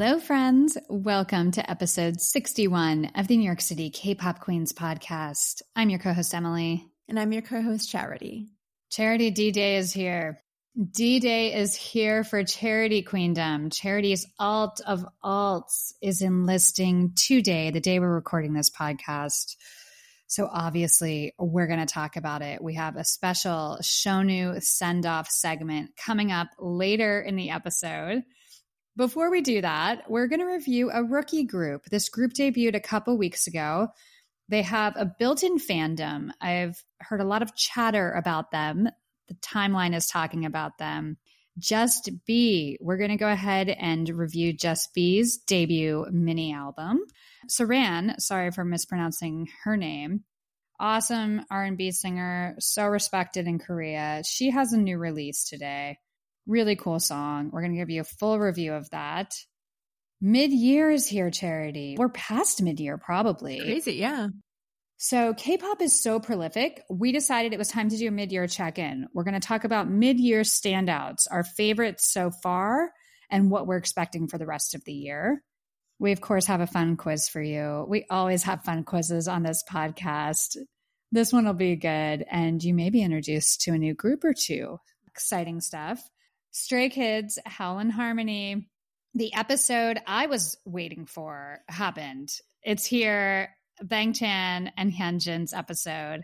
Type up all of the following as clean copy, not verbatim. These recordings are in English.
Hello, friends. Welcome to episode 61 of the New York City K-Pop Queens podcast. I'm your co-host, Emily. And I'm your co-host, Charity. Charity D-Day is here. D-Day is here for Charity Queendom. Charity's alt of alts is enlisting today, the day we're recording this podcast. So obviously, we're going to talk about it. We have a special Shownu send-off segment coming up later in the episode. Before we do that, we're going to review a rookie group. This group debuted a couple weeks ago. They have a built-in fandom. I've heard a lot of chatter about them. The timeline is talking about them. Just B. We're going to go ahead and review Just B's debut mini album. Saran, sorry for mispronouncing her name. Awesome R&B singer, so respected in Korea. She has a new release today. Really cool song. We're going to give you a full review of that. Mid-year is here, Charity. We're past mid-year, probably. Crazy, yeah. So K-pop is so prolific, we decided it was time to do a mid-year check-in. We're going to talk about mid-year standouts, our favorites so far, and what we're expecting for the rest of the year. We, of course, have a fun quiz for you. We always have fun quizzes on this podcast. This one will be good, and you may be introduced to a new group or two. Exciting stuff. Stray Kids, Howl and Harmony. The episode I was waiting for happened. It's here, Bang Chan and Hyunjin's episode.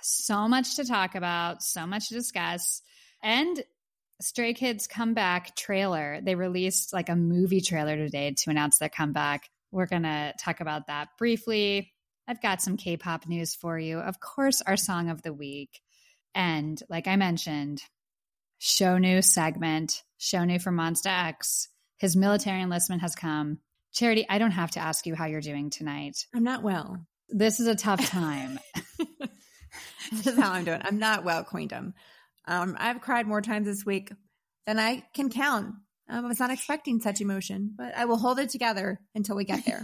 So much to talk about, so much to discuss. And Stray Kids comeback trailer. They released like a movie trailer today to announce their comeback. We're going to talk about that briefly. I've got some K-pop news for you. Of course, our song of the week. And like I mentioned, Shownu segment, Shownu from Monsta X. His military enlistment has come. Charity, I don't have to ask you how you're doing tonight. I'm not well. This is a tough time. This is how I'm doing. I'm not well, Queendom. I've cried more times this week than I can count. I was not expecting such emotion, but I will hold it together until we get there.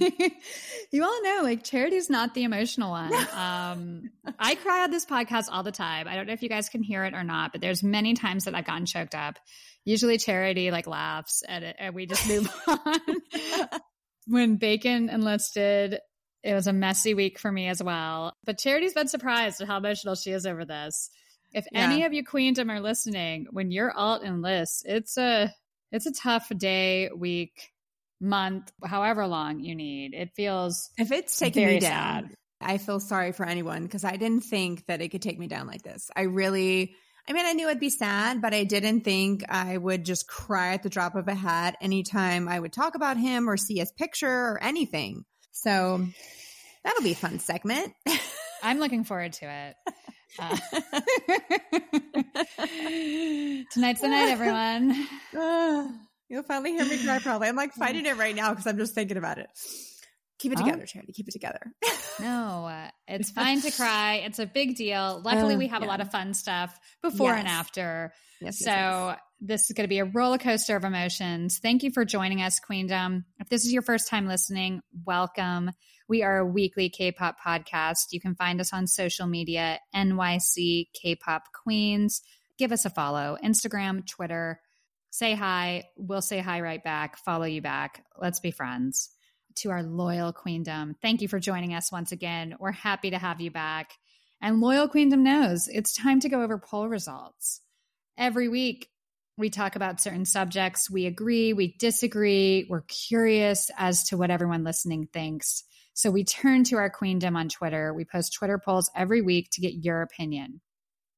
You all know, like, Charity's not the emotional one. I cry on this podcast all the time. I don't know if you guys can hear it or not, but there's many times that I've gotten choked up. Usually Charity, like, laughs at it, and we just move on. When Bacon enlisted, it was a messy week for me as well. But Charity's been surprised at how emotional she is over this. If any of you Queendom are listening, when your alt enlists, it's a tough day, week, month, however long you need. It feels if it's taking me down. Sad. I feel sorry for anyone because I didn't think that it could take me down like this. I knew it'd be sad, but I didn't think I would just cry at the drop of a hat anytime I would talk about him or see his picture or anything. So that'll be a fun segment. I'm looking forward to it. Tonight's the night, everyone. You'll finally hear me cry, probably. I'm like fighting it right now because I'm just thinking about it. Keep it together, Charity. Keep it together. No, it's fine to cry. It's a big deal. Luckily, we have a lot of fun stuff before and after. Yes, this is going to be a roller coaster of emotions. Thank you for joining us, Queendom. If this is your first time listening, welcome. We are a weekly K-pop podcast. You can find us on social media, NYC K-pop Queens. Give us a follow. Instagram, Twitter. Say hi. We'll say hi right back. Follow you back. Let's be friends. To our loyal Queendom, thank you for joining us once again. We're happy to have you back. And loyal Queendom knows it's time to go over poll results. Every week, we talk about certain subjects. We agree, we disagree. We're curious as to what everyone listening thinks. So we turn to our Queendom on Twitter. We post Twitter polls every week to get your opinion.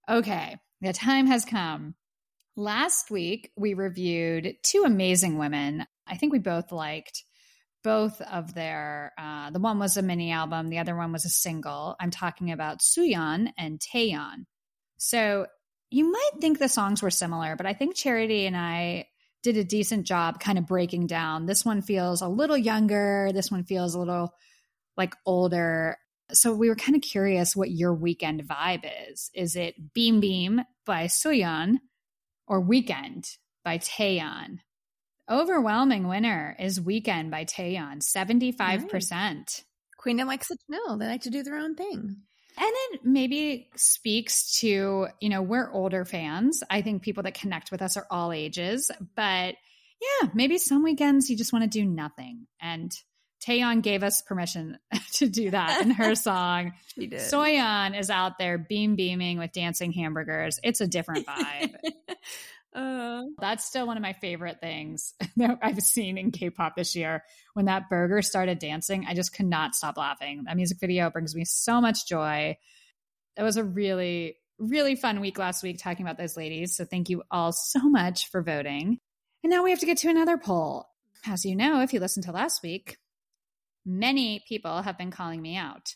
Okay, the time has come. Last week, we reviewed two amazing women. I think we both liked both of their, the one was a mini album, the other one was a single. I'm talking about Soyeon and Taeyeon. So you might think the songs were similar, but I think Charity and I did a decent job kind of breaking down. This one feels a little younger. This one feels a little like older. So we were kind of curious what your weekend vibe is. Is it Beam Beam by Soyeon or Weekend by Taeyeon? Overwhelming winner is Weekend by Taeyeon, 75%. Nice. Queendom likes it to know. They like to do their own thing. And it maybe speaks to, we're older fans. I think people that connect with us are all ages. But yeah, maybe some weekends you just want to do nothing. And Taeyeon gave us permission to do that in her song. She did. Soyeon is out there beaming with dancing hamburgers. It's a different vibe. That's still one of my favorite things that I've seen in K-pop this year. When that burger started dancing, I just could not stop laughing. That music video brings me so much joy. It was a really, really fun week last week talking about those ladies. So thank you all so much for voting. And now we have to get to another poll. As you know, if you listened to last week, many people have been calling me out.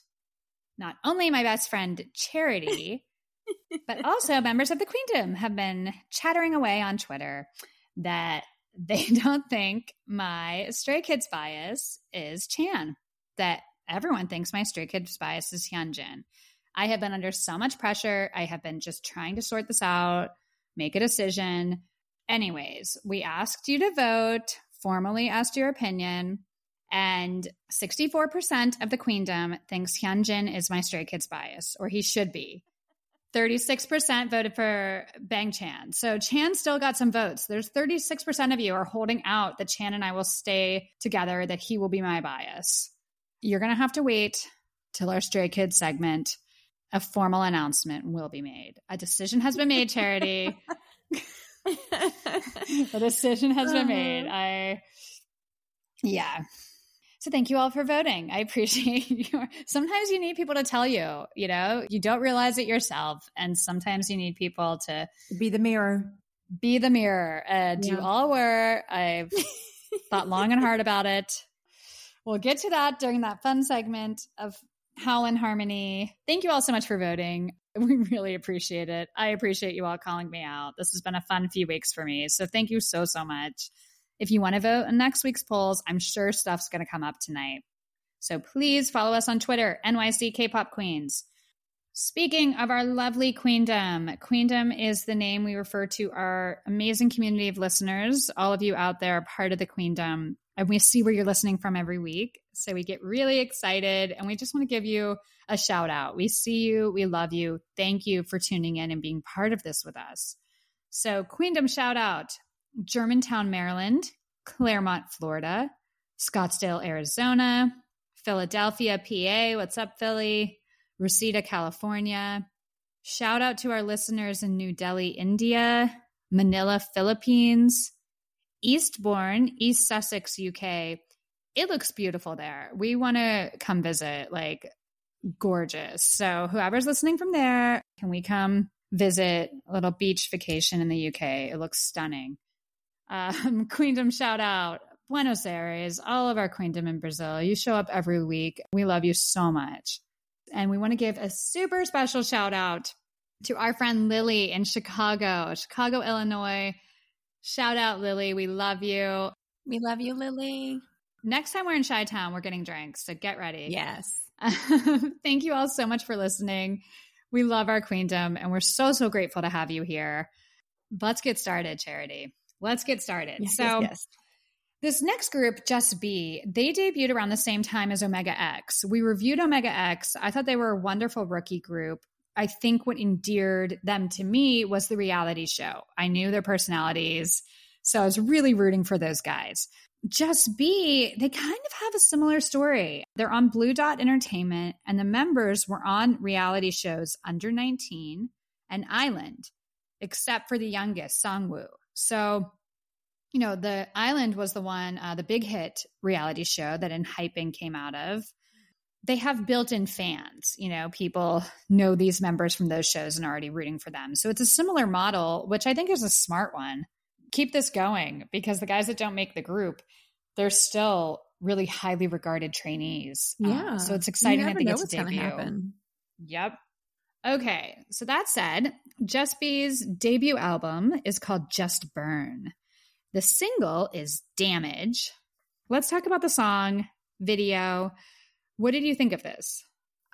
Not only my best friend, Charity, but also members of the Queendom have been chattering away on Twitter that they don't think my Stray Kids bias is Chan, that everyone thinks my Stray Kids bias is Hyunjin. I have been under so much pressure. I have been just trying to sort this out, make a decision. Anyways, we asked you to vote, formally asked your opinion, and 64% of the Queendom thinks Hyunjin is my Stray Kids bias, or he should be. 36% voted for Bang Chan. So Chan still got some votes. There's 36% of you are holding out that Chan and I will stay together, that he will be my bias. You're going to have to wait till our Stray Kids segment. A formal announcement will be made. A decision has been made, Charity. A decision has been made. Yeah. So thank you all for voting. I appreciate your, sometimes you need people to tell you, you know, you don't realize it yourself. And sometimes you need people to be the mirror. You all were. I've thought long and hard about it. We'll get to that during that fun segment of Howl in Harmony. Thank you all so much for voting. We really appreciate it. I appreciate you all calling me out. This has been a fun few weeks for me. So thank you so, so much. If you want to vote in next week's polls, I'm sure stuff's going to come up tonight. So please follow us on Twitter, NYC Kpop Queens. Speaking of our lovely Queendom, Queendom is the name we refer to our amazing community of listeners. All of you out there are part of the Queendom, and we see where you're listening from every week. So we get really excited, and we just want to give you a shout out. We see you. We love you. Thank you for tuning in and being part of this with us. So Queendom shout out. Germantown, Maryland, Claremont, Florida, Scottsdale, Arizona, Philadelphia, PA, what's up, Philly, Reseda, California. Shout out to our listeners in New Delhi, India, Manila, Philippines, Eastbourne, East Sussex, UK. It looks beautiful there. We want to come visit, like, gorgeous. So whoever's listening from there, can we come visit a little beach vacation in the UK? It looks stunning. Queendom shout out, Buenos Aires, all of our Queendom in Brazil. You show up every week. We love you so much. And we want to give a super special shout out to our friend Lily in Chicago, Illinois. Shout out, Lily. We love you. We love you, Lily. Next time we're in Chi-Town, we're getting drinks. So get ready. Yes. Thank you all so much for listening. We love our Queendom, and we're so, so grateful to have you here. Let's get started, Charity. Let's get started. Yes, so yes. This next group, Just B, they debuted around the same time as Omega X. We reviewed Omega X. I thought they were a wonderful rookie group. I think what endeared them to me was the reality show. I knew their personalities, so I was really rooting for those guys. Just B, they kind of have a similar story. They're on Blue Dot Entertainment, and the members were on reality shows Under 19 and Island, except for the youngest, Seungwoo. So, you know, the Island was the one, the big hit reality show that ENHYPEN came out of. They have built-in fans, you know, people know these members from those shows and are already rooting for them. So it's a similar model, which I think is a smart one. Keep this going, because the guys that don't make the group, they're still really highly regarded trainees. Yeah. So it's exciting that they get to debut. Yep. Okay, so that said, Just B's debut album is called Just Burn. The single is Damage. Let's talk about the song, video. What did you think of this?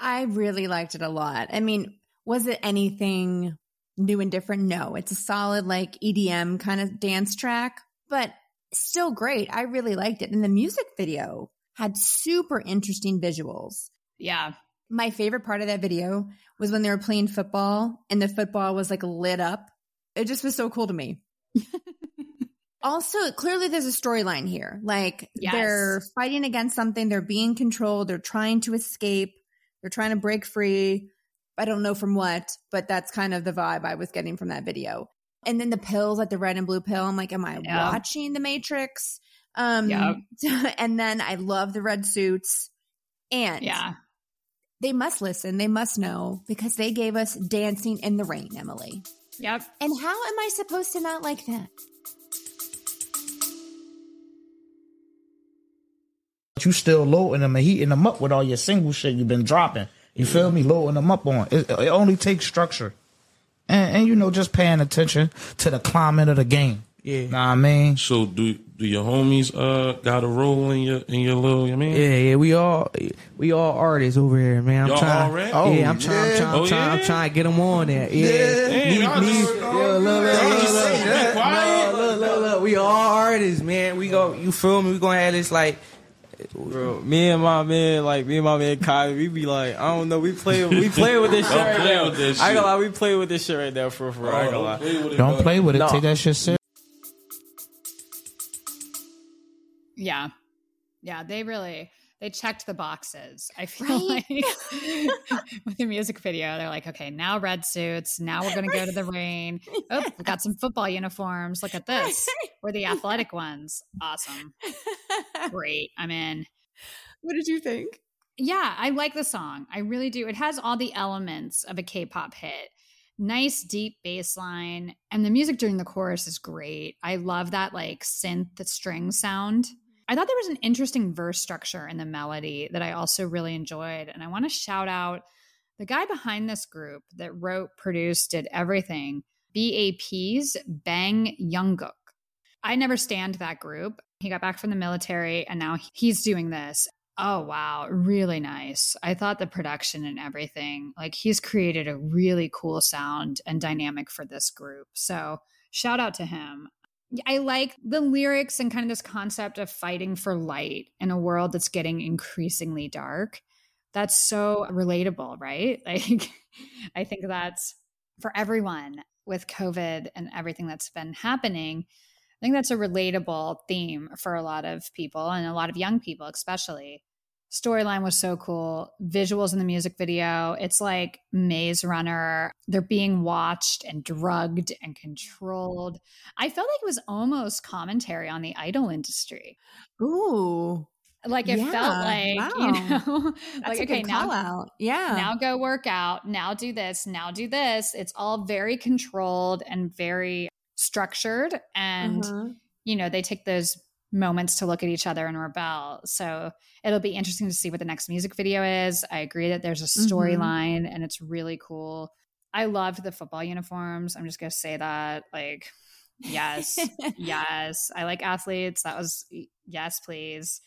I really liked it a lot. I mean, was it anything new and different? No, it's a solid, like, EDM kind of dance track, but still great. I really liked it. And the music video had super interesting visuals. Yeah. My favorite part of that video was when they were playing football and the football was, like, lit up. It just was so cool to me. Also, clearly there's a storyline here. Like, yes. They're fighting against something. They're being controlled. They're trying to escape. They're trying to break free. I don't know from what, but that's kind of the vibe I was getting from that video. And then the pills, like the red and blue pill. I'm like, am I watching The Matrix? And then I love the red suits. And they must listen. They must know because they gave us Dancing in the Rain, Emily. Yep. And how am I supposed to not like that? You still loading them and heating them up with all your single shit you've been dropping. You feel me? Loading them up on. It only takes structure. And, you know, just paying attention to the climate of the game. Yeah. Know what I mean? So do your homies got a role in your little, you mean? Yeah, we all artists over here, man. Y'all already? I'm trying to get them on there. Yeah. Look, we all artists, man. We go, you feel me? We gonna have this like, bro, me and my man Kai, we be like, I don't know, we play with this shit right now. I ain't gonna lie, we play with this shit right now for. I ain't gonna lie. Don't play with it. Take that shit serious. Yeah, they checked the boxes. I feel like with the music video, they're like, okay, now red suits. Now we're gonna go to the rain. Oh, we got some football uniforms. Look at this. We're the athletic ones. Awesome. Great. I'm in. What did you think? Yeah, I like the song. I really do. It has all the elements of a K-pop hit. Nice deep bass line, and the music during the chorus is great. I love that like synth string sound. I thought there was an interesting verse structure in the melody that I also really enjoyed. And I want to shout out the guy behind this group that wrote, produced, did everything, BAP's Bang Yongguk. I never stanned that group. He got back from the military and now he's doing this. Oh, wow. Really nice. I thought the production and everything, like he's created a really cool sound and dynamic for this group. So shout out to him. I like the lyrics and kind of this concept of fighting for light in a world that's getting increasingly dark. That's so relatable, right? Like, I think that's for everyone with COVID and everything that's been happening. I think that's a relatable theme for a lot of people and a lot of young people, especially. Storyline was so cool. Visuals in the music video. It's like Maze Runner. They're being watched and drugged and controlled. I felt like it was almost commentary on the idol industry. Ooh. Like it felt like, wow. You know, that's like, okay, now, out. Yeah. Now go work out. Now do this. Now do this. It's all very controlled and very structured. And, you know, they take those moments to look at each other and rebel. So it'll be interesting to see what the next music video is. I agree that there's a storyline and it's really cool. I loved the football uniforms. I'm just going to say that. Like, yes, yes. I like athletes. That was, yes, please.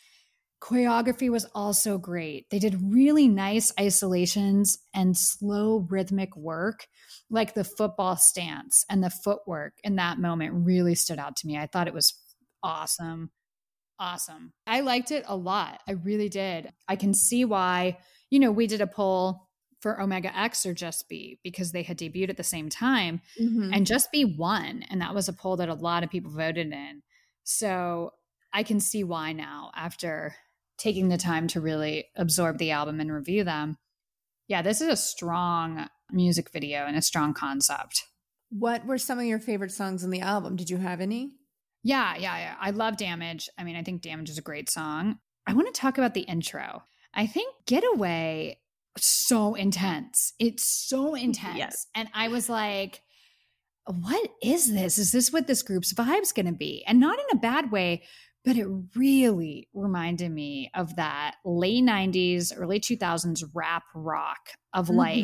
Choreography was also great. They did really nice isolations and slow rhythmic work. Like the football stance and the footwork in that moment really stood out to me. I thought it was awesome. I liked it a lot. I really did. I can see why, you know, we did a poll for Omega X or Just B because they had debuted at the same time and Just B won. And that was a poll that a lot of people voted in. So I can see why now after taking the time to really absorb the album and review them. Yeah, this is a strong music video and a strong concept. What were some of your favorite songs on the album? Did you have any? Yeah. I love Damage. I mean, I think Damage is a great song. I want to talk about the intro. I think Getaway was so intense. It's so intense. Yes. And I was like, what is this? Is this what this group's vibe's going to be? And not in a bad way, but it really reminded me of that late 90s, early 2000s rap rock of like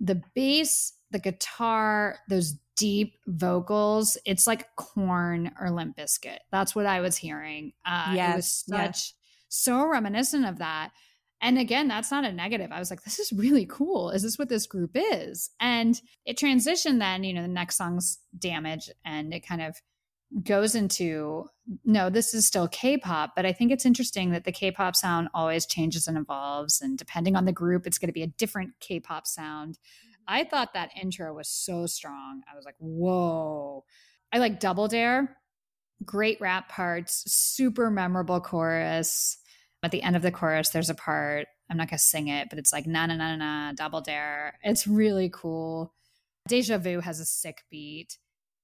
the bass, the guitar, those deep vocals. It's like Korn or Limp Bizkit. That's what I was hearing. Yes, it was so reminiscent of that. And again, that's not a negative. I was like, this is really cool. Is this what this group is? And it transitioned then, you know, the next song's Damage and it kind of goes into, no, this is still K-pop, but I think it's interesting that the K-pop sound always changes and evolves. And depending on the group, it's going to be a different K-pop sound. I thought that intro was so strong. I was like, whoa. I like Double Dare. great rap parts, super memorable chorus. At the end of the chorus, there's a part, I'm not going to sing it, but it's like, na na na na, double dare. It's really cool. Deja Vu has a sick beat.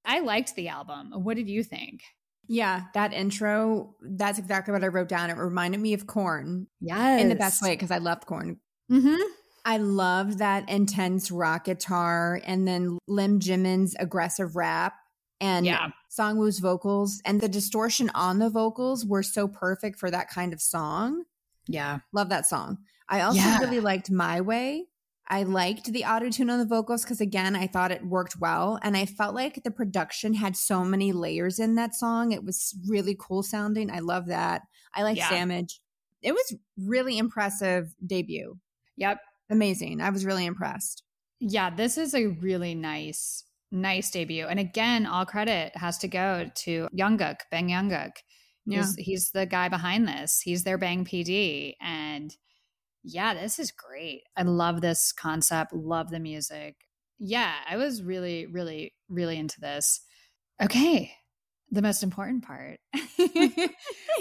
I liked the album. What did you think? Yeah, that intro, that's exactly what I wrote down. It reminded me of Korn. Yes. In the best way, because I loved Korn. Mm-hmm. I love that intense rock guitar and then Lim Jimin's aggressive rap and Seungwoo's vocals and the distortion on the vocals were so perfect for that kind of song. Yeah. Love that song. I also really liked My Way. I liked the auto-tune on the vocals because, again, I thought it worked well. And I felt like the production had so many layers in that song. It was really cool sounding. I love that. I liked Damage. It was really impressive debut. Yep. Amazing. I was really impressed. Yeah, this is a really nice debut. And again, all credit has to go to Yongguk, Bang Yongguk. Yeah. He's the guy behind this. He's their Bang PD. And... yeah, this is great. I love this concept. Love the music. Yeah, I was really, really, really into this. Okay, the most important part.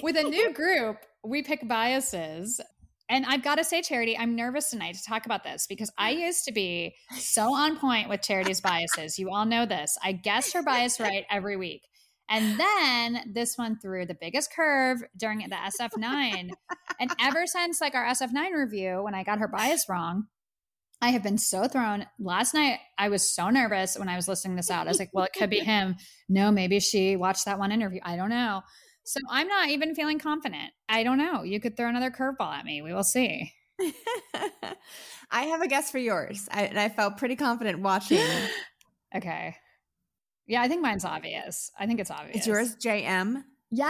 With a new group, we pick biases. And I've got to say, Charity, I'm nervous tonight to talk about this because I used to be so on point with Charity's biases. You all know this. I guessed her bias right every week. And then this one threw the biggest curve during the SF9. And ever since like our SF9 review, when I got her bias wrong, I have been so thrown. Last night, I was so nervous when I was listening this out. I was like, well, it could be him. No, maybe she watched that one interview. I don't know. So I'm not even feeling confident. I don't know. You could throw another curveball at me. We will see. I have a guess for yours. I felt pretty confident watching. Okay. Yeah, I think mine's obvious. I think it's obvious. It's yours, JM? Yes!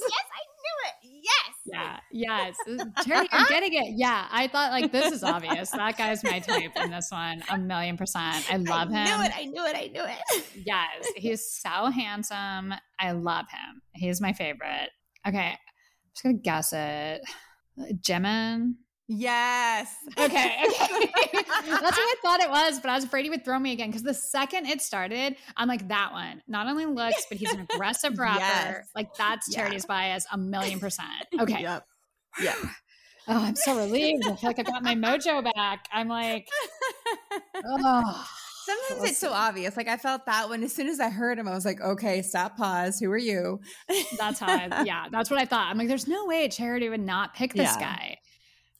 Yes, I knew it! Yes! Yeah, yes. Charity, you're getting it. Yeah, I thought, like, this is obvious. That guy's my type in this one, 1,000,000%. I love him. I knew it. Yes, he's so handsome. I love him. He's my favorite. Okay, I'm just going to guess it. Jimin? Yes. Okay. That's what I thought it was, but I was afraid he would throw me again because the second it started, I'm like, that one. Not only looks, but he's an aggressive rapper. Yes. Like, that's Charity's bias 1,000,000%. Okay. Yep. Yeah. Oh, I'm so relieved. I feel like I got my mojo back. I'm like, oh. Sometimes it's so obvious. Like, I felt that one. As soon as I heard him, I was like, okay, stop, pause. Who are you? That's what I thought. I'm like, there's no way Charity would not pick this guy.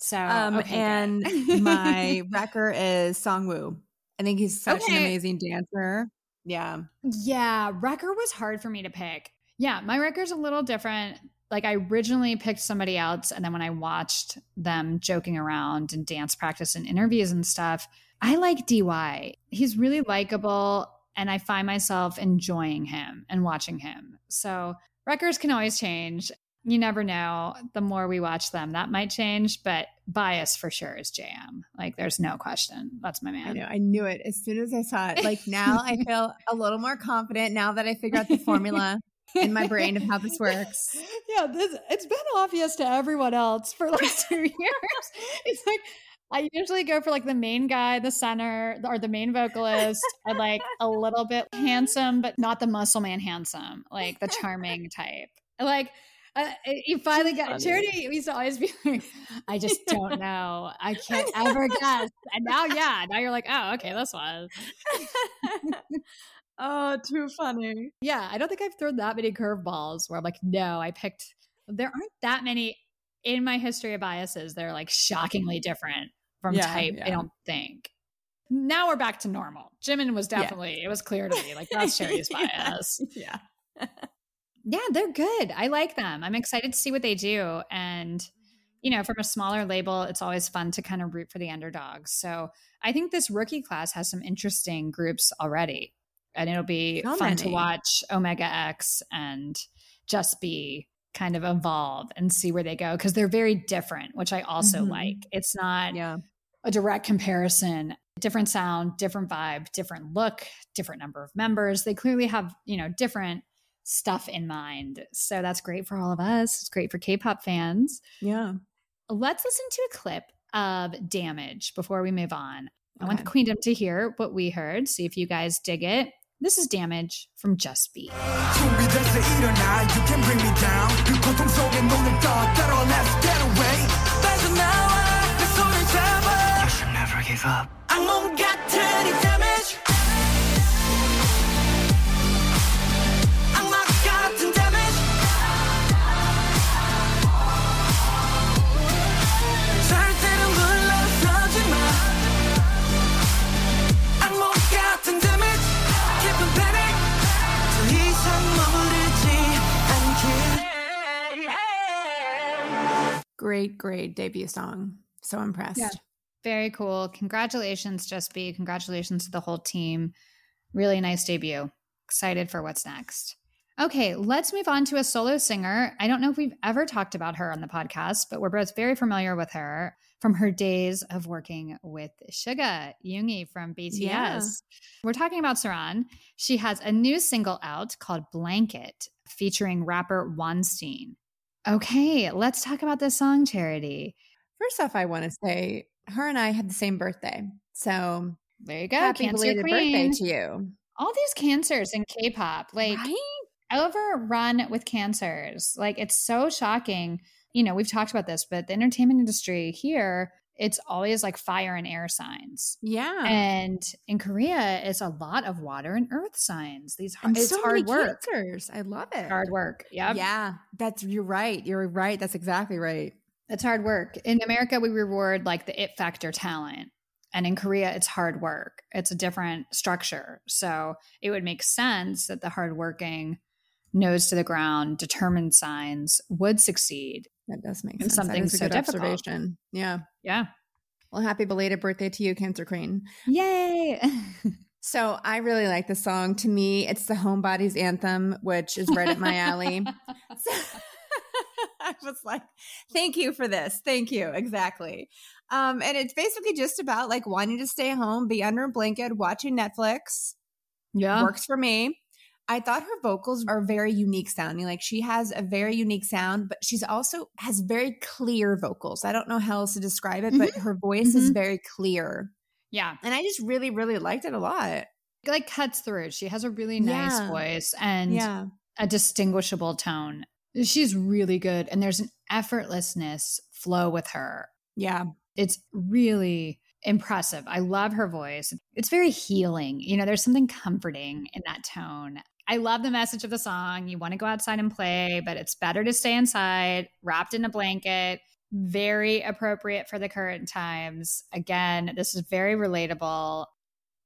So, and my wrecker is Seungwoo. I think he's such an amazing dancer. Yeah. Yeah. Wrecker was hard for me to pick. Yeah. My wrecker's a little different. Like, I originally picked somebody else. And then when I watched them joking around and dance practice and interviews and stuff, I like DY. He's really likable. And I find myself enjoying him and watching him. So wreckers can always change. You never know. The more we watch them, that might change. But bias for sure is JM. Like, there's no question. That's my man. I know. I knew it as soon as I saw it. Like, now I feel a little more confident now that I figured out the formula in my brain of how this works. Yeah, it's been obvious to everyone else for like 2 years. It's like, I usually go for like the main guy, the center, or the main vocalist, and like a little bit handsome, but not the muscle man handsome, like the charming type. Like, you finally got Charity. We used to always be like, I just don't know. I can't ever guess. And now you're like, oh, okay, this was. Oh, too funny. Yeah, I don't think I've thrown that many curveballs where I'm like, no, I picked. There aren't that many in my history of biases. They're like shockingly different from type. Yeah. I don't think. Now we're back to normal. Jimin was definitely. Yeah. It was clear to me like that's Charity's bias. Yeah. Yeah, they're good. I like them. I'm excited to see what they do. And, you know, from a smaller label, it's always fun to kind of root for the underdogs. So I think this rookie class has some interesting groups already. And it'll be fun to watch Omega X and Just B kind of evolve and see where they go. Because they're very different, which I also like. It's not a direct comparison. Different sound, different vibe, different look, different number of members. They clearly have, you know, different stuff in mind. So that's great for all of us. It's great for K-pop fans. Yeah. Let's listen to a clip of Damage before we move on. Okay. I want the Queendom to hear what we heard. See if you guys dig it. This is Damage from Just B. You should never give up. I won't get any damage. Great, great debut song. So impressed. Yeah. Very cool. Congratulations, Just B. Congratulations to the whole team. Really nice debut. Excited for what's next. Okay, let's move on to a solo singer. I don't know if we've ever talked about her on the podcast, but we're both very familiar with her from her days of working with Suga, Yoongi from BTS. Yeah. We're talking about Saran. She has a new single out called Blanket featuring rapper Wanstein. Okay, let's talk about this song, Charity. First off, I want to say her and I had the same birthday. So there you go. Happy belated birthday to you. All these cancers in K-pop, like right? Overrun with cancers. Like it's so shocking. You know, we've talked about this, but the entertainment industry here, it's always like fire and air signs. Yeah. And in Korea, it's a lot of water and earth signs. It's so hard work. Cancers. I love it. Hard work. Yep. Yeah. You're right. That's exactly right. It's hard work. In America, we reward like the it factor talent. And in Korea, it's hard work. It's a different structure. So it would make sense that the hardworking, nose to the ground, determined signs would succeed. That does make sense. Something so difficult. Yeah. Yeah. Well, happy belated birthday to you, Cancer Queen. Yay. So I really like this song. To me, it's the homebody's anthem, which is right up my alley. So I was like, thank you for this. Thank you. Exactly. And it's basically just about like wanting to stay home, be under a blanket, watching Netflix. Yeah. Works for me. I thought her vocals are very unique sounding. Like she has a very unique sound, but she's also has very clear vocals. I don't know how else to describe it, but her voice is very clear. Yeah. And I just really, really liked it a lot. It like cuts through. She has a really nice voice and a distinguishable tone. She's really good. And there's an effortlessness flow with her. Yeah. It's really impressive. I love her voice. It's very healing. You know, there's something comforting in that tone. I love the message of the song. You want to go outside and play, but it's better to stay inside, wrapped in a blanket. Very appropriate for the current times. Again, this is very relatable.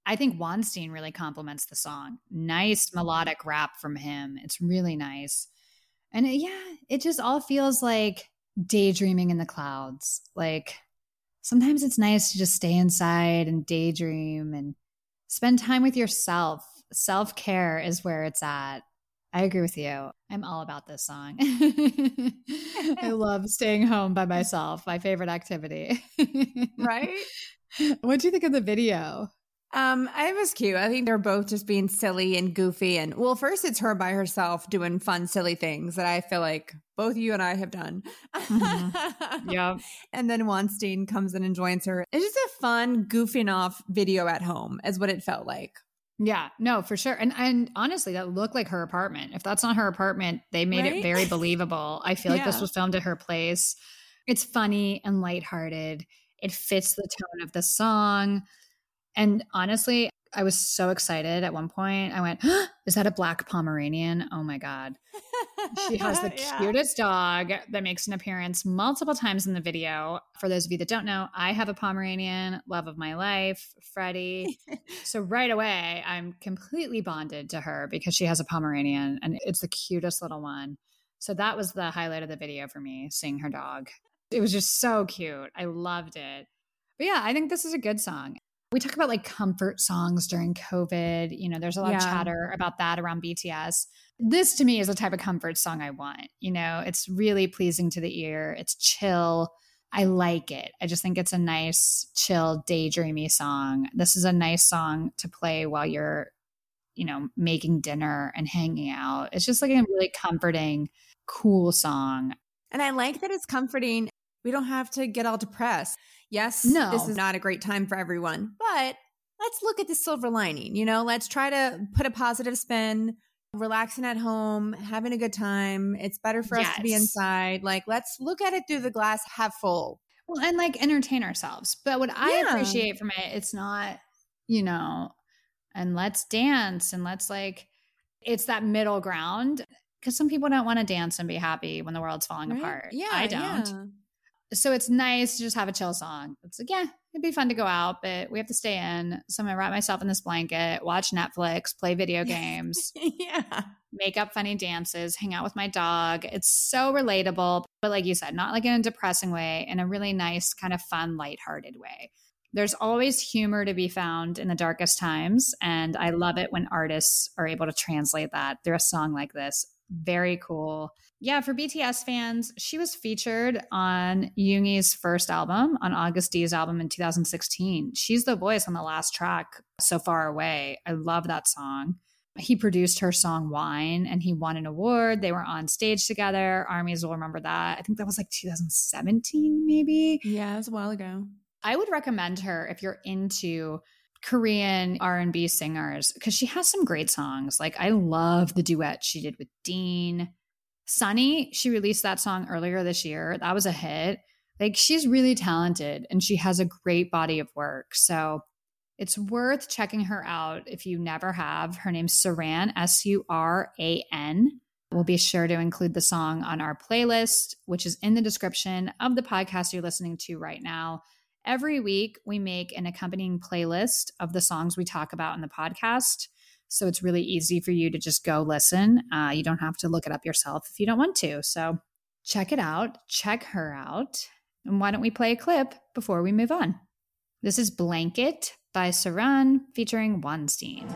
I think Wanstein really compliments the song. Nice melodic rap from him. It's really nice. And it just all feels like daydreaming in the clouds. Like sometimes it's nice to just stay inside and daydream and spend time with yourself. Self-care is where it's at. I agree with you. I'm all about this song. I love staying home by myself, my favorite activity. Right? What do you think of the video? It was cute. I think they're both just being silly and goofy. And well, first it's her by herself doing fun, silly things that I feel like both you and I have done. Mm-hmm. Yeah. And then Wanstein comes in and joins her. It's just a fun, goofing off video at home is what it felt like. Yeah, no, for sure. And honestly, that looked like her apartment. If that's not her apartment, they made it very believable. I feel like this was filmed at her place. It's funny and lighthearted. It fits the tone of the song. And honestly, I was so excited at one point. I went, oh, is that a black Pomeranian? Oh my God. She has the cutest dog that makes an appearance multiple times in the video. For those of you that don't know, I have a Pomeranian, love of my life, Freddie. So right away, I'm completely bonded to her because she has a Pomeranian and it's the cutest little one. So that was the highlight of the video for me, seeing her dog. It was just so cute. I loved it. But yeah, I think this is a good song. We talk about like comfort songs during COVID. You know, there's a lot of chatter about that around BTS. This to me is the type of comfort song I want. You know, it's really pleasing to the ear. It's chill. I like it. I just think it's a nice, chill, daydreamy song. This is a nice song to play while you're, you know, making dinner and hanging out. It's just like a really comforting, cool song. And I like that it's comforting. We don't have to get all depressed. Yes, no. This is not a great time for everyone, but let's look at the silver lining, you know, let's try to put a positive spin, relaxing at home, having a good time. It's better for us to be inside. Like, let's look at it through the glass half full. Well, and like entertain ourselves. But what I appreciate from it, it's not, you know, and let's dance and let's like, it's that middle ground. Because some people don't want to dance and be happy when the world's falling apart. Yeah, I don't. Yeah. So it's nice to just have a chill song. It's like, yeah, it'd be fun to go out, but we have to stay in. So I'm going to wrap myself in this blanket, watch Netflix, play video games, make up funny dances, hang out with my dog. It's so relatable, but like you said, not like in a depressing way, in a really nice kind of fun, lighthearted way. There's always humor to be found in the darkest times. And I love it when artists are able to translate that through a song like this. Very cool. Yeah, for BTS fans, she was featured on Yoongi's first album, on August D's album in 2016. She's the voice on the last track, So Far Away. I love that song. He produced her song Wine, and he won an award. They were on stage together. Armies will remember that. I think that was like 2017, maybe. Yeah, it was a while ago. I would recommend her if you're into Korean R&B singers, because she has some great songs. Like, I love the duet she did with Dean. Sunny, she released that song earlier this year. That was a hit. Like, she's really talented and she has a great body of work. So it's worth checking her out if you never have. Her name's Saran, S-U-R-A-N. We'll be sure to include the song on our playlist, which is in the description of the podcast you're listening to right now. Every week, we make an accompanying playlist of the songs we talk about in the podcast. So it's really easy for you to just go listen. You don't have to look it up yourself if you don't want to. So check it out. Check her out. And why don't we play a clip before we move on? This is Blanket by Saran featuring Wanstein.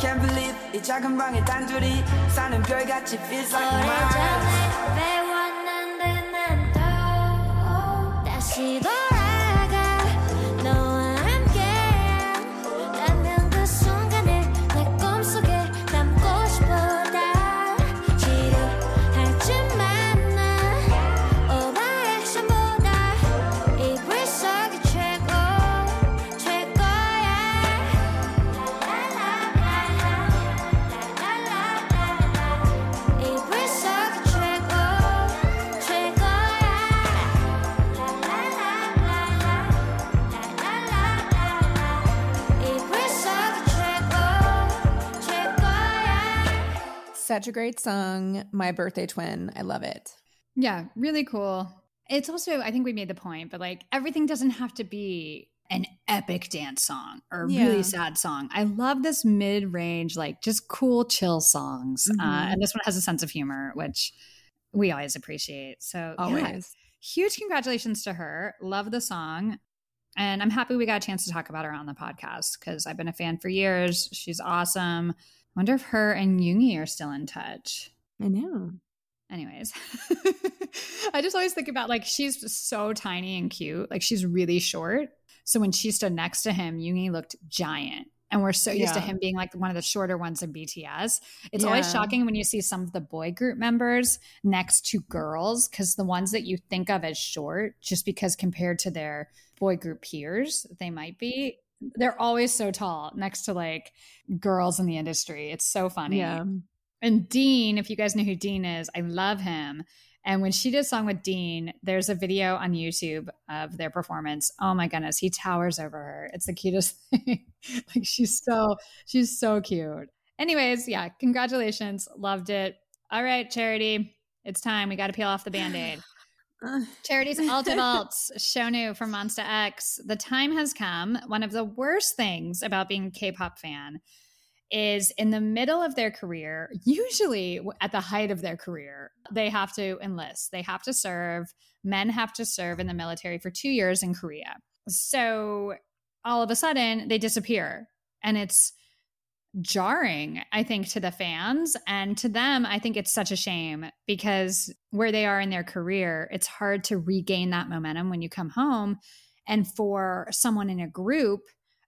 Can't believe 이 작은 방에 단둘이 사는 별같이 feels like mine. 오래전에 배웠는데 난 또 다시 돌아가 너와 함께 라면 그 순간을 내 꿈속에 담고 싶어 다 지루하지만 나 오바 액션보다 이 불쌍이 such a great song. My birthday twin. I love it. Yeah, really cool. It's also, I think we made the point, but like everything doesn't have to be an epic dance song or a really sad song. I love this mid-range, like just cool, chill songs. And this one has a sense of humor, which we always appreciate. So always. Huge congratulations to her. Love the song. And I'm happy we got a chance to talk about her on the podcast because I've been a fan for years. She's awesome. Wonder if her and Yoongi are still in touch. I know. Anyways, I just always think about like, she's so tiny and cute. Like she's really short. So when she stood next to him, Yoongi looked giant. And we're so used to him being like one of the shorter ones in BTS. It's always shocking when you see some of the boy group members next to girls, because the ones that you think of as short, just because compared to their boy group peers, they might be. They're always so tall next to like girls in the industry. It's so funny. Yeah. And Dean, if you guys know who Dean is, I love him. And when she did a song with Dean, there's a video on YouTube of their performance. Oh my goodness. He towers over her. It's the cutest thing. Like she's so cute. Anyways. Yeah. Congratulations. Loved it. All right, Charity. It's time. We got to peel off the Band-Aid. Charity's Ultra Vaults, Shownu from Monsta X. The time has come. One of the worst things about being a K-pop fan is in the middle of their career, usually at the height of their career, they have to enlist. They have to serve. Men have to serve in the military for 2 years in Korea. So all of a sudden, they disappear. And it's jarring, I think, to the fans and to them. I think it's such a shame because where they are in their career, it's hard to regain that momentum when you come home. And for someone in a group,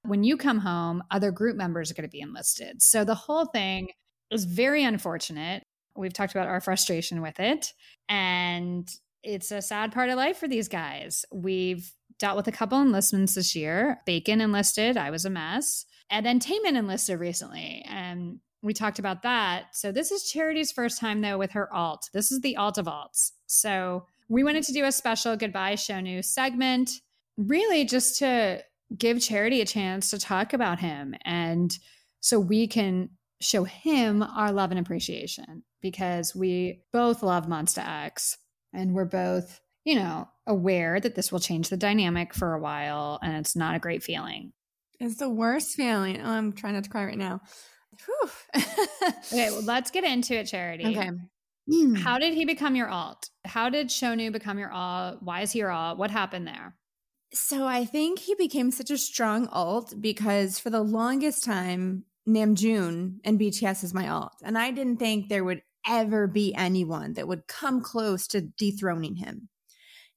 when you come home, other group members are going to be enlisted. So the whole thing is very unfortunate. We've talked about our frustration with it, and it's a sad part of life for these guys. We've dealt with a couple enlistments this year. Bacon enlisted. I was a mess. And then Taemin enlisted recently, and we talked about that. So this is Charity's first time, though, with her alt. This is the alt of alts. So we wanted to do a special Goodbye Shownu segment, really just to give Charity a chance to talk about him, and so we can show him our love and appreciation, because we both love Monsta X, and we're both, you know, aware that this will change the dynamic for a while, and it's not a great feeling. It's the worst feeling. Oh, I'm trying not to cry right now. Okay, well, let's get into it, Charity. Okay. How did he become your alt? How did Shownu become your alt? Why is he your alt? What happened there? So I think he became such a strong alt because for the longest time, Namjoon and BTS is my alt. And I didn't think there would ever be anyone that would come close to dethroning him.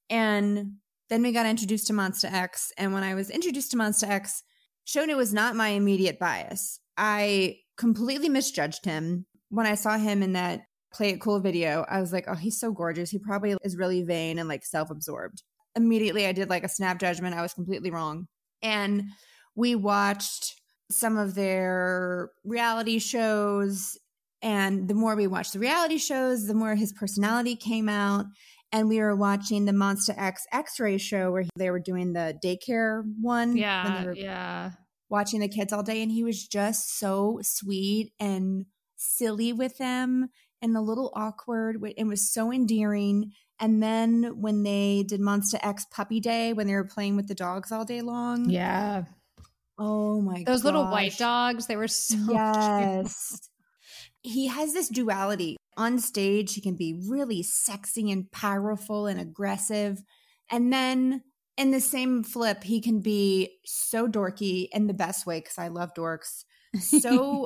And then we got introduced to Monsta X. And when I was introduced to Monsta X, Shownu was not my immediate bias. I completely misjudged him. When I saw him in that Play It Cool video, I was like, oh, he's so gorgeous. He probably is really vain and like self-absorbed. Immediately, I did like a snap judgment. I was completely wrong. And we watched some of their reality shows. And the more we watched the reality shows, the more his personality came out. And we were watching the Monsta X X-ray show where they were doing the daycare one. Yeah. Watching the kids all day. And he was just so sweet and silly with them and a little awkward. It was so endearing. And then when they did Monsta X Puppy Day, when they were playing with the dogs all day long. Yeah. Oh, my God. Those gosh. Little white dogs, they were so yes. cute. He has this duality. On stage, he can be really sexy and powerful and aggressive. And then in the same flip, he can be so dorky in the best way, because I love dorks. So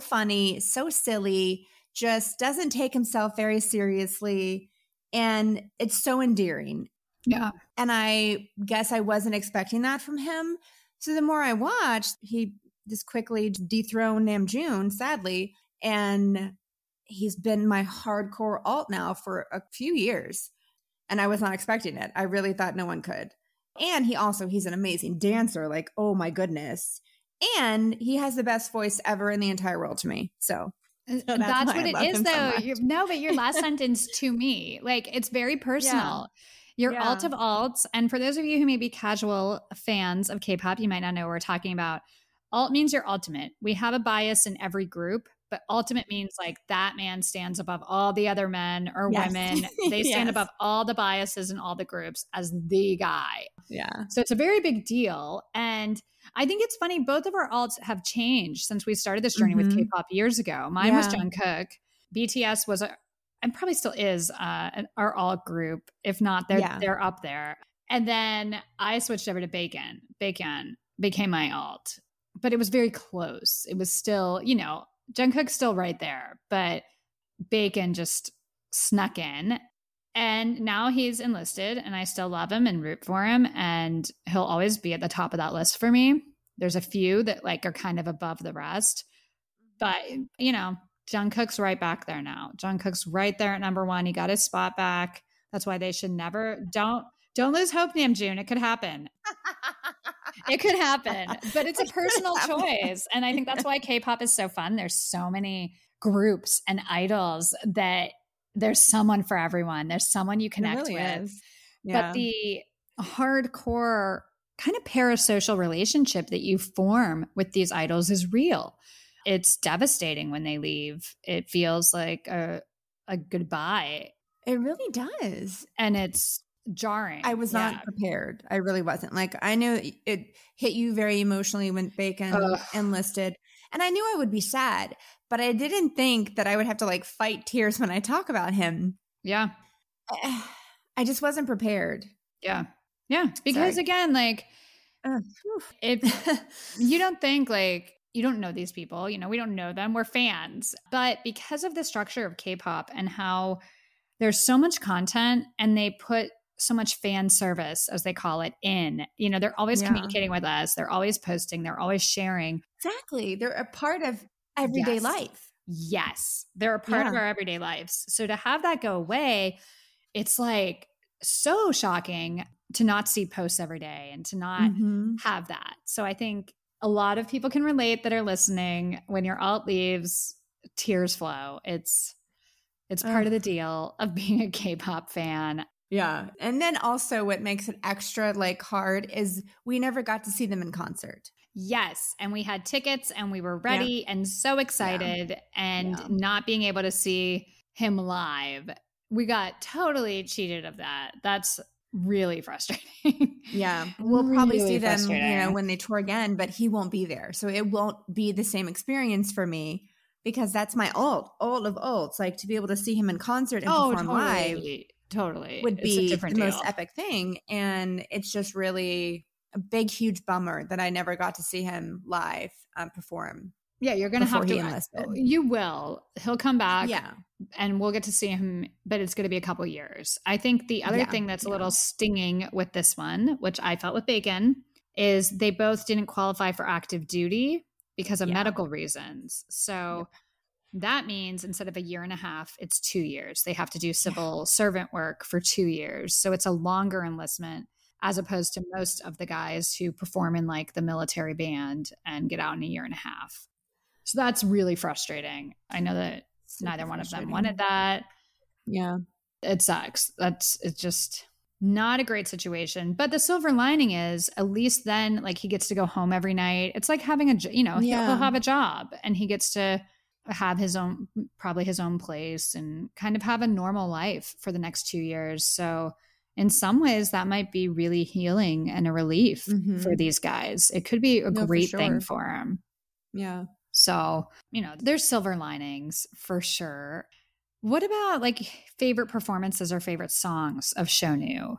funny, so silly, just doesn't take himself very seriously. And it's so endearing. Yeah. And I guess I wasn't expecting that from him. So the more I watched, he just quickly dethroned Namjoon, sadly. And he's been my hardcore alt now for a few years. And I was not expecting it. I really thought no one could. And he's an amazing dancer. Like, oh my goodness. And he has the best voice ever in the entire world to me. So that's what it is, though. So no, but your last sentence to me, like, it's very personal. Yeah. You're alt of alts. And for those of you who may be casual fans of K-pop, you might not know what we're talking about. Alt means you're ultimate. We have a bias in every group, but ultimate means like that man stands above all the other men or women. They stand above all the biases in all the groups as the guy. Yeah. So it's a very big deal. And I think it's funny. Both of our alts have changed since we started this journey with K-pop years ago. Mine was Jungkook. BTS was, and probably still is, our alt group. If not, they're up there. And then I switched over to Baekhyun. Baekhyun became my alt, but it was very close. It was still, you know, Jungkook's still right there, but Baekhyun just snuck in. And now he's enlisted, and I still love him and root for him, and he'll always be at the top of that list for me. There's a few that like are kind of above the rest, but you know, Jungkook's right back there now. Jungkook's right there at number one. He got his spot back. That's why they should never don't lose hope, Namjoon. It could happen. It could happen, but it's a personal choice, and I think that's why K-pop is so fun. There's so many groups and idols that. There's someone for everyone. There's someone you connect with. Yeah. But the hardcore kind of parasocial relationship that you form with these idols is real. It's devastating when they leave. It feels like a goodbye. It really does. And it's jarring. I was not prepared. I really wasn't. Like, I knew it hit you very emotionally when Baekhyun enlisted. And I knew I would be sad, but I didn't think that I would have to like fight tears when I talk about him. Yeah. I just wasn't prepared. Yeah. Yeah. Because again, like if you don't think like you don't know these people, you know, we don't know them. We're fans. But because of the structure of K-pop and how there's so much content and they put so much fan service, as they call it, in. You know, they're always communicating with us. They're always posting. They're always sharing. Exactly. They're a part of everyday life. yes, they're a part of our everyday lives. So to have that go away, it's like so shocking to not see posts every day and to not have that. So I think a lot of people can relate that are listening. When your alt leaves, tears flow. It's part of the deal of being a K-pop fan. Yeah. And then also what makes it extra like hard is we never got to see them in concert. Yes. And we had tickets and we were ready and so excited and not being able to see him live. We got totally cheated of that. That's really frustrating. Yeah. We'll probably really see them, you know, when they tour again, but he won't be there. So it won't be the same experience for me. Because that's my alt of alts. Like, to be able to see him in concert and perform live would be the most epic thing. And it's just really a big, huge bummer that I never got to see him live perform. Yeah, you're going to have to. You will. He'll come back. Yeah. And we'll get to see him, but it's going to be a couple years. I think the other thing that's a little stinging with this one, which I felt with Baekhyun, is they both didn't qualify for active duty because of medical reasons. So that means instead of a year and a half, it's 2 years. They have to do civil servant work for 2 years. So it's a longer enlistment as opposed to most of the guys who perform in like the military band and get out in a year and a half. So that's really frustrating. I know that neither one of them wanted that. Yeah. It sucks. It's just not a great situation, but the silver lining is at least then like he gets to go home every night. It's like having a, you know, he'll have a job and he gets to have his own, probably his own place and kind of have a normal life for the next 2 years. So in some ways that might be really healing and a relief for these guys. It could be a great thing for him. Yeah. So, you know, there's silver linings for sure. What about like favorite performances or favorite songs of Shownu?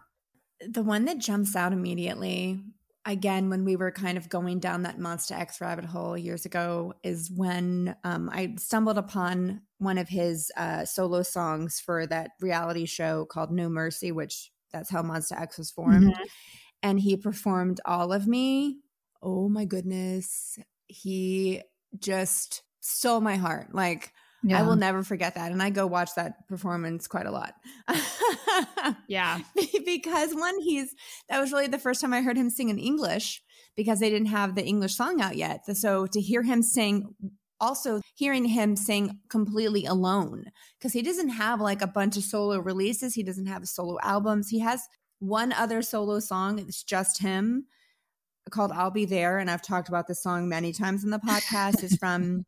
The one that jumps out immediately, again, when we were kind of going down that Monsta X rabbit hole years ago, is when I stumbled upon one of his solo songs for that reality show called No Mercy, which that's how Monsta X was formed. Mm-hmm. And he performed All of Me. Oh my goodness. He just stole my heart. Like, yeah. I will never forget that. And I go watch that performance quite a lot. Yeah. Because one, that was really the first time I heard him sing in English because they didn't have the English song out yet. So to hear him sing, also hearing him sing completely alone, because he doesn't have like a bunch of solo releases. He doesn't have solo albums. He has one other solo song. It's just him, called I'll Be There. And I've talked about this song many times in the podcast. It's from...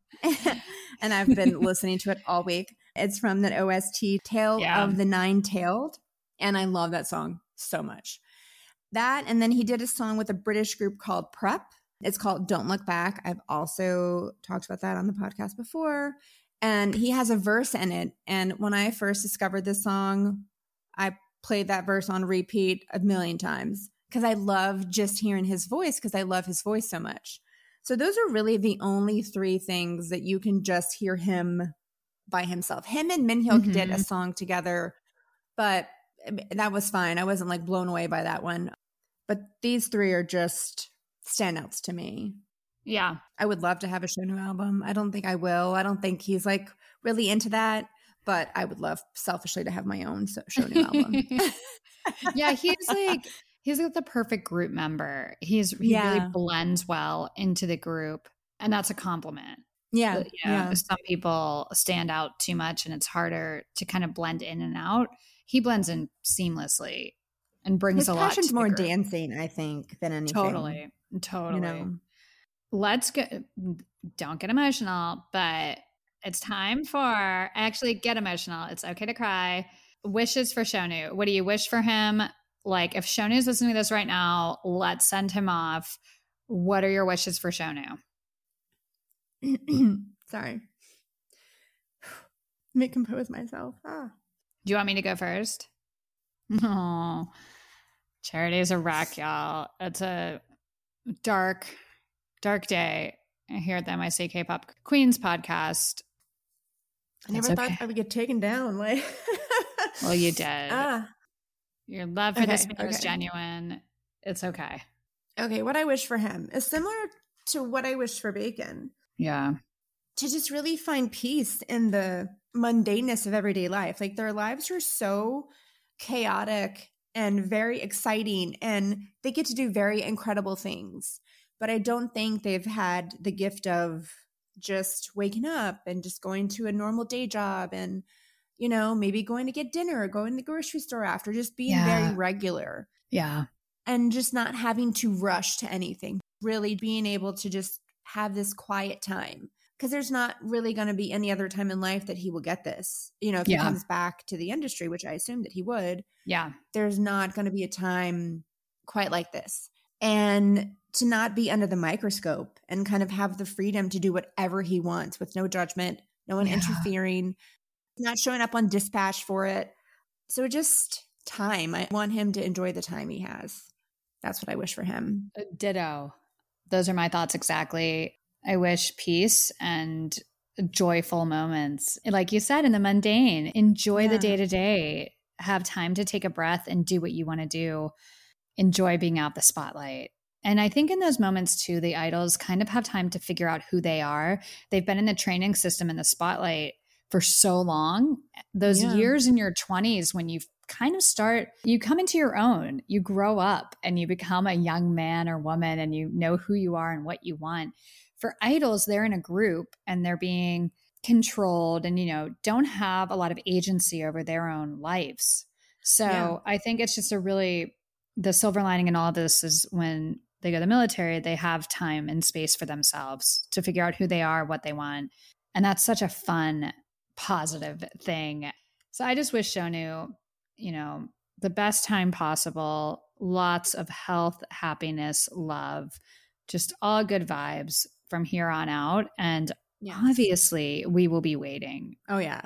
And I've been listening to it all week. It's from that OST, Tale of the Nine-Tailed. And I love that song so much. That, and then he did a song with a British group called Prep. It's called Don't Look Back. I've also talked about that on the podcast before. And he has a verse in it. And when I first discovered this song, I played that verse on repeat a million times because I love just hearing his voice because I love his voice so much. So those are really the only three things that you can just hear him by himself. Him and Minhyuk did a song together, but that was fine. I wasn't like blown away by that one. But these three are just standouts to me. Yeah. I would love to have a Shownu album. I don't think I will. I don't think he's like really into that, but I would love selfishly to have my own Shownu album. Yeah, he's like... He's like the perfect group member. He really blends well into the group, and that's a compliment. Yeah, but, you know, some people stand out too much, and it's harder to kind of blend in and out. He blends in seamlessly and brings a lot to the group. His passion's more dancing, I think, than anything. Totally. You know? Don't get emotional, but it's time for actually get emotional. It's okay to cry. Wishes for Shownu. What do you wish for him? Like, if Shownu's listening to this right now, let's send him off. What are your wishes for Shownu? Sorry. Let me compose myself. Do you want me to go first? Oh, charity is a wreck, y'all. It's a dark, dark day here at the MIC K-Pop Queens podcast. I never thought I would get taken down. Like, well, you did. Your love for this man is genuine. It's okay. Okay, what I wish for him is similar to what I wish for Baekhyun. Yeah. to just really find peace in the mundaneness of everyday life. Like, their lives are so chaotic and very exciting, and they get to do very incredible things. But I don't think they've had the gift of just waking up and just going to a normal day job and, you know, maybe going to get dinner or going to the grocery store after, just being very regular. Yeah. And just not having to rush to anything, really being able to just have this quiet time. Because there's not really going to be any other time in life that he will get this. You know, if he comes back to the industry, which I assume that he would. Yeah. There's not going to be a time quite like this. And to not be under the microscope and kind of have the freedom to do whatever he wants with no judgment, no one interfering, not showing up on dispatch for it. So just time. I want him to enjoy the time he has. That's what I wish for him. Ditto. Those are my thoughts exactly. I wish peace and joyful moments. Like you said, in the mundane, enjoy the day-to-day, have time to take a breath and do what you want to do, enjoy being out the spotlight. And I think in those moments too, the idols kind of have time to figure out who they are. They've been in the training system in the spotlight for so long. Those years in your 20s when you kind of start, you come into your own, you grow up and you become a young man or woman and you know who you are and what you want. For idols, they're in a group and they're being controlled and, you know, don't have a lot of agency over their own lives. So I think it's just a really, the silver lining in all of this is when they go to the military, they have time and space for themselves to figure out who they are, what they want. And that's such a fun, positive thing. So I just wish Shownu, you know, the best time possible, lots of health, happiness, love, just all good vibes from here on out. And obviously we will be waiting. Oh yeah.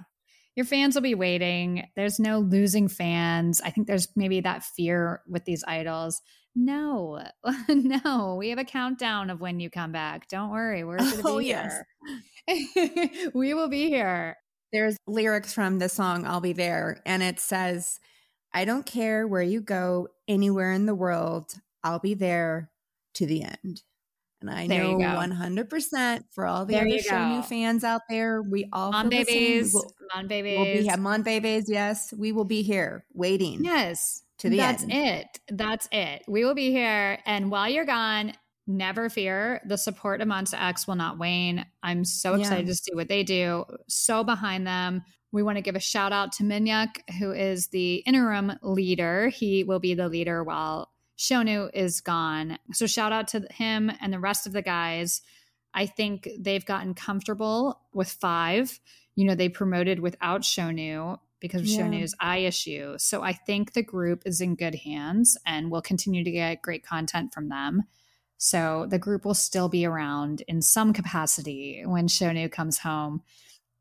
Your fans will be waiting. There's no losing fans. I think there's maybe that fear with these idols. No, no, we have a countdown of when you come back. Don't worry. We're going to be here. Yes. We will be here. There's lyrics from the song, I'll Be There. And it says, I don't care where you go, anywhere in the world, I'll be there to the end. And I know 100% for all the other Shownu fans out there, we all Mon babies, Mon babies, we'll be, Mon babies. Yes, we will be here waiting. Yes, to the end. That's it. We will be here. And while you're gone, never fear. The support of Monsta X will not wane. I'm so excited to see what they do. So behind them. We want to give a shout out to Minhyuk, who is the interim leader. He will be the leader while Shownu is gone. So shout out to him and the rest of the guys. I think they've gotten comfortable with 5. You know, they promoted without Shownu because of Shownu's eye issue. So I think the group is in good hands and we'll continue to get great content from them. So the group will still be around in some capacity when Shownu comes home.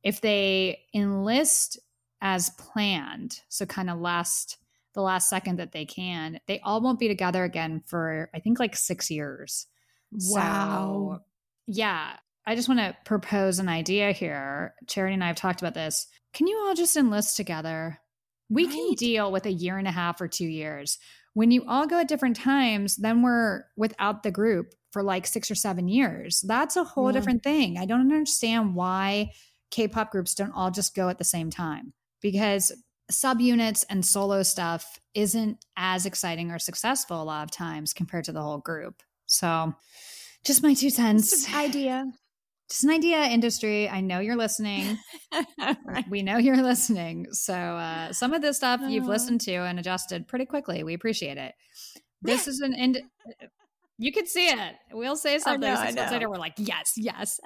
If they enlist as planned, so kind of the last second that they can, they all won't be together again for, I think, like 6 years. Wow. So, yeah. I just want to propose an idea here. Charity and I have talked about this. Can you all just enlist together? We can deal with 1.5 years or 2 years. When you all go at different times, then we're without the group for like 6 or 7 years. That's a whole different thing. I don't understand why K-pop groups don't all just go at the same time, because subunits and solo stuff isn't as exciting or successful a lot of times compared to the whole group. So just my 2 cents. Just an idea, industry. I know you're listening. We know you're listening. So some of this stuff you've listened to and adjusted pretty quickly. We appreciate it. This is an end. You can see it. We'll say something 6 months later. We're like, yes. This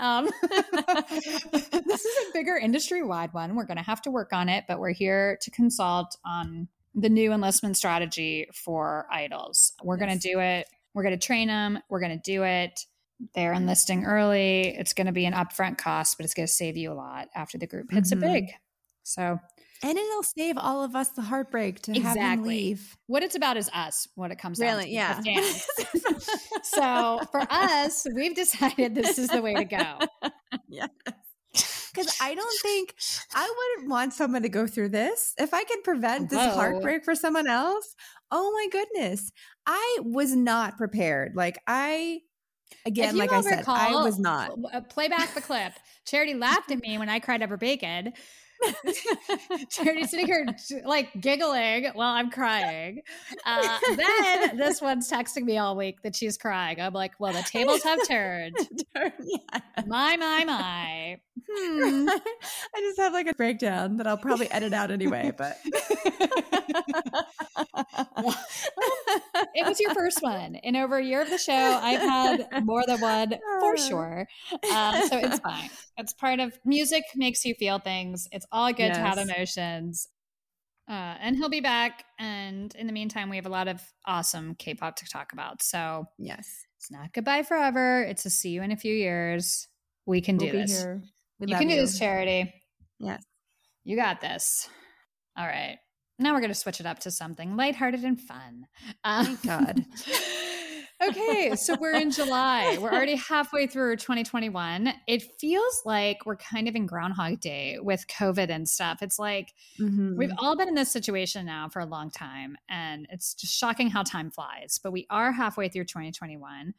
is a bigger industry-wide one. We're going to have to work on it, but we're here to consult on the new enlistment strategy for idols. We're going to do it. We're going to train them. We're going to do it. They're enlisting early. It's going to be an upfront cost, but it's going to save you a lot after the group hits a big. So, and it'll save all of us the heartbreak to have him leave. What it's about is us, what it comes down to. Yeah. So for us, we've decided this is the way to go. Yes. Because I wouldn't want someone to go through this. If I could prevent this heartbreak for someone else, oh my goodness. I was not prepared. Like I Again, like I said, I was not. Play back the clip. Charity laughed at me when I cried over bacon. Charity's sitting here like giggling while I'm crying. Then this one's texting me all week that she's crying. I'm like, well, the tables have turned. Yeah. My. I just have like a breakdown that I'll probably edit out anyway, but it was your first one. In over a year of the show, I've had more than one for sure. So it's fine. It's part of music, makes you feel things. It's all good to have emotions. And he'll be back. And in the meantime, we have a lot of awesome K-pop to talk about. So it's not goodbye forever. It's a see you in a few years. We can do this. You can do this, Charity. Yes. You got this. All right. Now we're going to switch it up to something lighthearted and fun. Thank God. Okay, so we're in July. We're already halfway through 2021. It feels like we're kind of in Groundhog Day with COVID and stuff. It's like we've all been in this situation now for a long time, and it's just shocking how time flies. But we are halfway through 2021.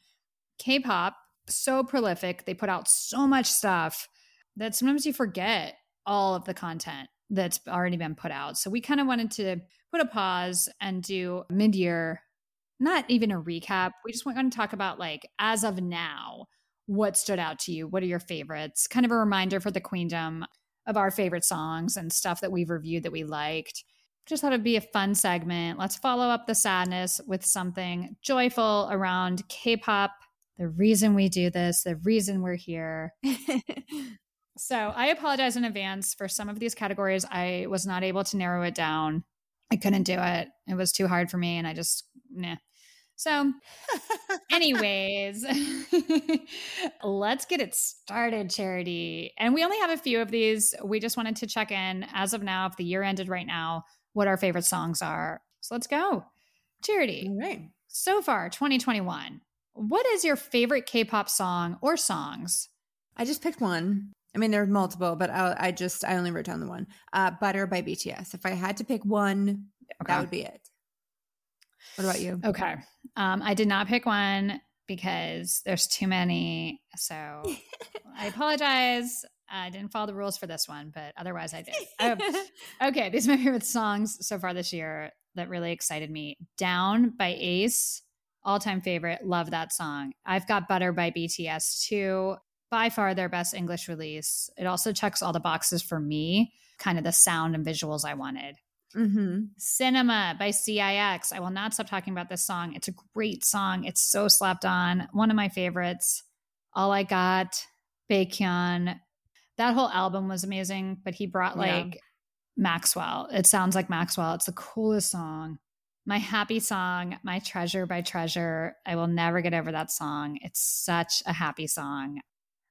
K-pop, so prolific. They put out so much stuff that sometimes you forget all of the content that's already been put out. So we kind of wanted to put a pause and do mid-year, not even a recap. We just want to talk about, like, as of now, what stood out to you? What are your favorites? Kind of a reminder for the queendom of our favorite songs and stuff that we've reviewed that we liked. Just thought it'd be a fun segment. Let's follow up the sadness with something joyful around K-pop, the reason we do this, the reason we're here. So I apologize in advance for some of these categories. I was not able to narrow it down. I couldn't do it. It was too hard for me, and I just, So anyways, let's get it started, Charity. And we only have a few of these. We just wanted to check in as of now, if the year ended right now, what our favorite songs are. So let's go. Charity. All right. So far, 2021, what is your favorite K-pop song or songs? I just picked one. I mean, there are multiple, but I only wrote down the one. Butter by BTS. If I had to pick one, that would be it. What about you? Okay. I did not pick one because there's too many. So I apologize. I didn't follow the rules for this one, but otherwise I did. Okay. These are my favorite songs so far this year that really excited me. Down by Ace. All-time favorite. Love that song. I've got Butter by BTS too. By far their best English release. It also checks all the boxes for me. Kind of the sound and visuals I wanted. Cinema by CIX. I will not stop talking about this song. It's a great song. It's so slapped on. One of my favorites. All I Got, Baekhyun. That whole album was amazing, but he brought Maxwell. It sounds like Maxwell. It's the coolest song. My happy song, My Treasure by Treasure. I will never get over that song. It's such a happy song.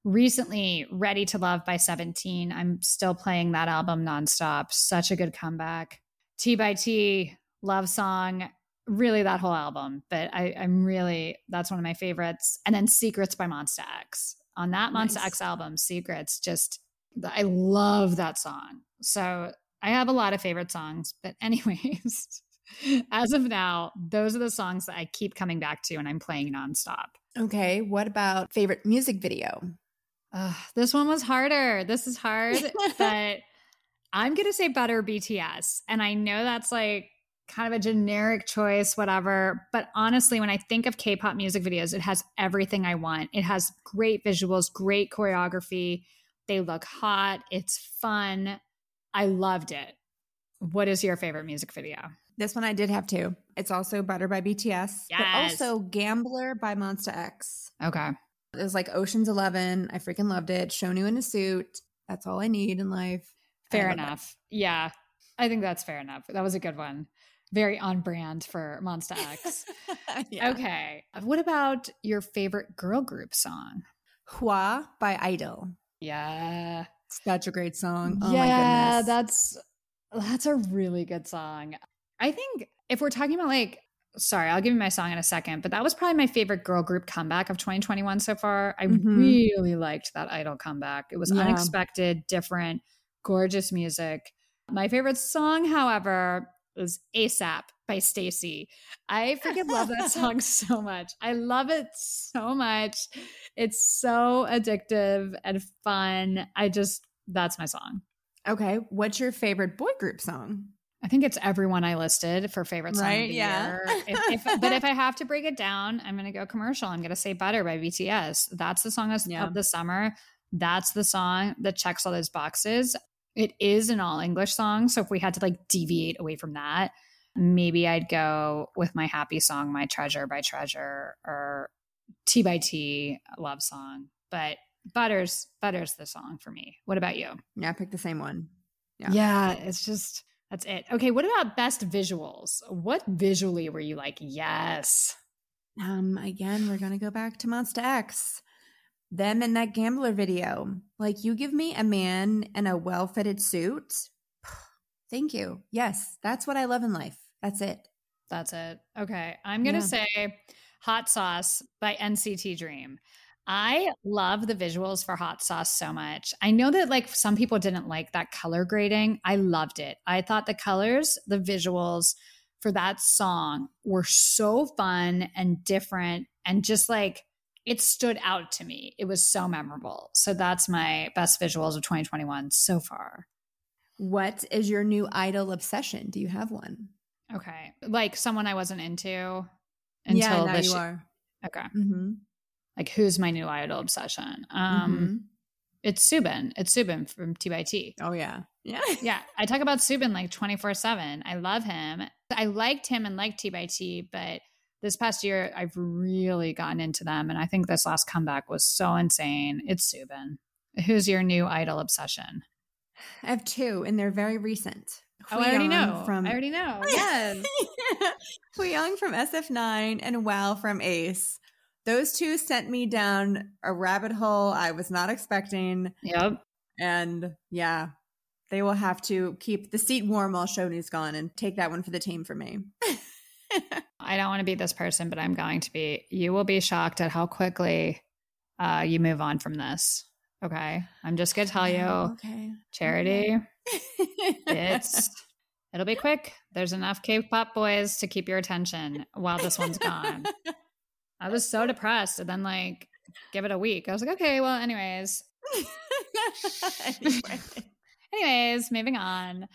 Recently, Ready to Love by 17. I'm still playing that album nonstop. Such a good comeback. T by T, love song, really that whole album, but I'm really, that's one of my favorites. And then Secrets by Monsta X. On that Monsta X album, Secrets, just, I love that song. So I have a lot of favorite songs, but anyways, as of now, those are the songs that I keep coming back to and I'm playing nonstop. Okay. What about favorite music video? This one was harder. This is hard, but I'm going to say Butter BTS. And I know that's like kind of a generic choice, whatever. But honestly, when I think of K-pop music videos, it has everything I want. It has great visuals, great choreography. They look hot. It's fun. I loved it. What is your favorite music video? This one I did have too. It's also Butter by BTS, but also Gambler by Monsta X. Okay. It was like Ocean's 11. I freaking loved it. Shownu in a suit. That's all I need in life. Fair enough. That. Yeah. I think that's fair enough. That was a good one. Very on brand for Monsta X. Okay. What about your favorite girl group song? Hwa by Idol. Yeah. Such a great song. Oh my goodness. That's a really good song. I think if we're talking about like, sorry, I'll give you my song in a second, but that was probably my favorite girl group comeback of 2021 so far. I really liked that Idol comeback. It was unexpected, different, gorgeous music. My favorite song, however, It was ASAP by Stacey. I freaking love that song so much. I love it so much. It's so addictive and fun. That's my song. Okay. What's your favorite boy group song? I think it's everyone I listed for favorite song of the year. But if I have to break it down, I'm going to go commercial. I'm going to say Butter by BTS. That's the song of the summer. That's the song that checks all those boxes. It is an all English song. So if we had to deviate away from that, maybe I'd go with my happy song, My Treasure by Treasure, or T by T, love song. But Butter's the song for me. What about you? Yeah, I picked the same one. Yeah, it's just... That's it. Okay, what about best visuals? What visually were you like, yes? Again, we're going to go back to Monsta X. Them in that Gambler video. You give me a man in a well-fitted suit. Thank you. Yes, that's what I love in life. That's it. That's it. Okay, I'm going to say Hot Sauce by NCT Dream. I love the visuals for Hot Sauce so much. I know that some people didn't like that color grading. I loved it. I thought the colors, the visuals for that song were so fun and different and just it stood out to me. It was so memorable. So that's my best visuals of 2021 so far. What is your new idol obsession? Do you have one? Okay. Someone I wasn't into until you are. Okay. Mm-hmm. Who's my new idol obsession? It's Subin. It's Subin from T by T. Oh, yeah. Yeah. Yeah. I talk about Subin 24/7. I love him. I liked him and liked T by T, but this past year I've really gotten into them. And I think this last comeback was so insane. It's Subin. Who's your new idol obsession? I have two, and they're very recent. Oh, I already know. I already know. Yes. Hwayong from SF9 and Wow from Ace. Those two sent me down a rabbit hole I was not expecting. Yep. And they will have to keep the seat warm while Shownu's gone and take that one for the team for me. I don't want to be this person, but I'm going to be. You will be shocked at how quickly you move on from this. Okay. I'm just going to tell you, okay. Charity, it'll be quick. There's enough K-pop boys to keep your attention while this one's gone. I was so depressed. And then give it a week. I was okay, well, anyways. Anyways, moving on.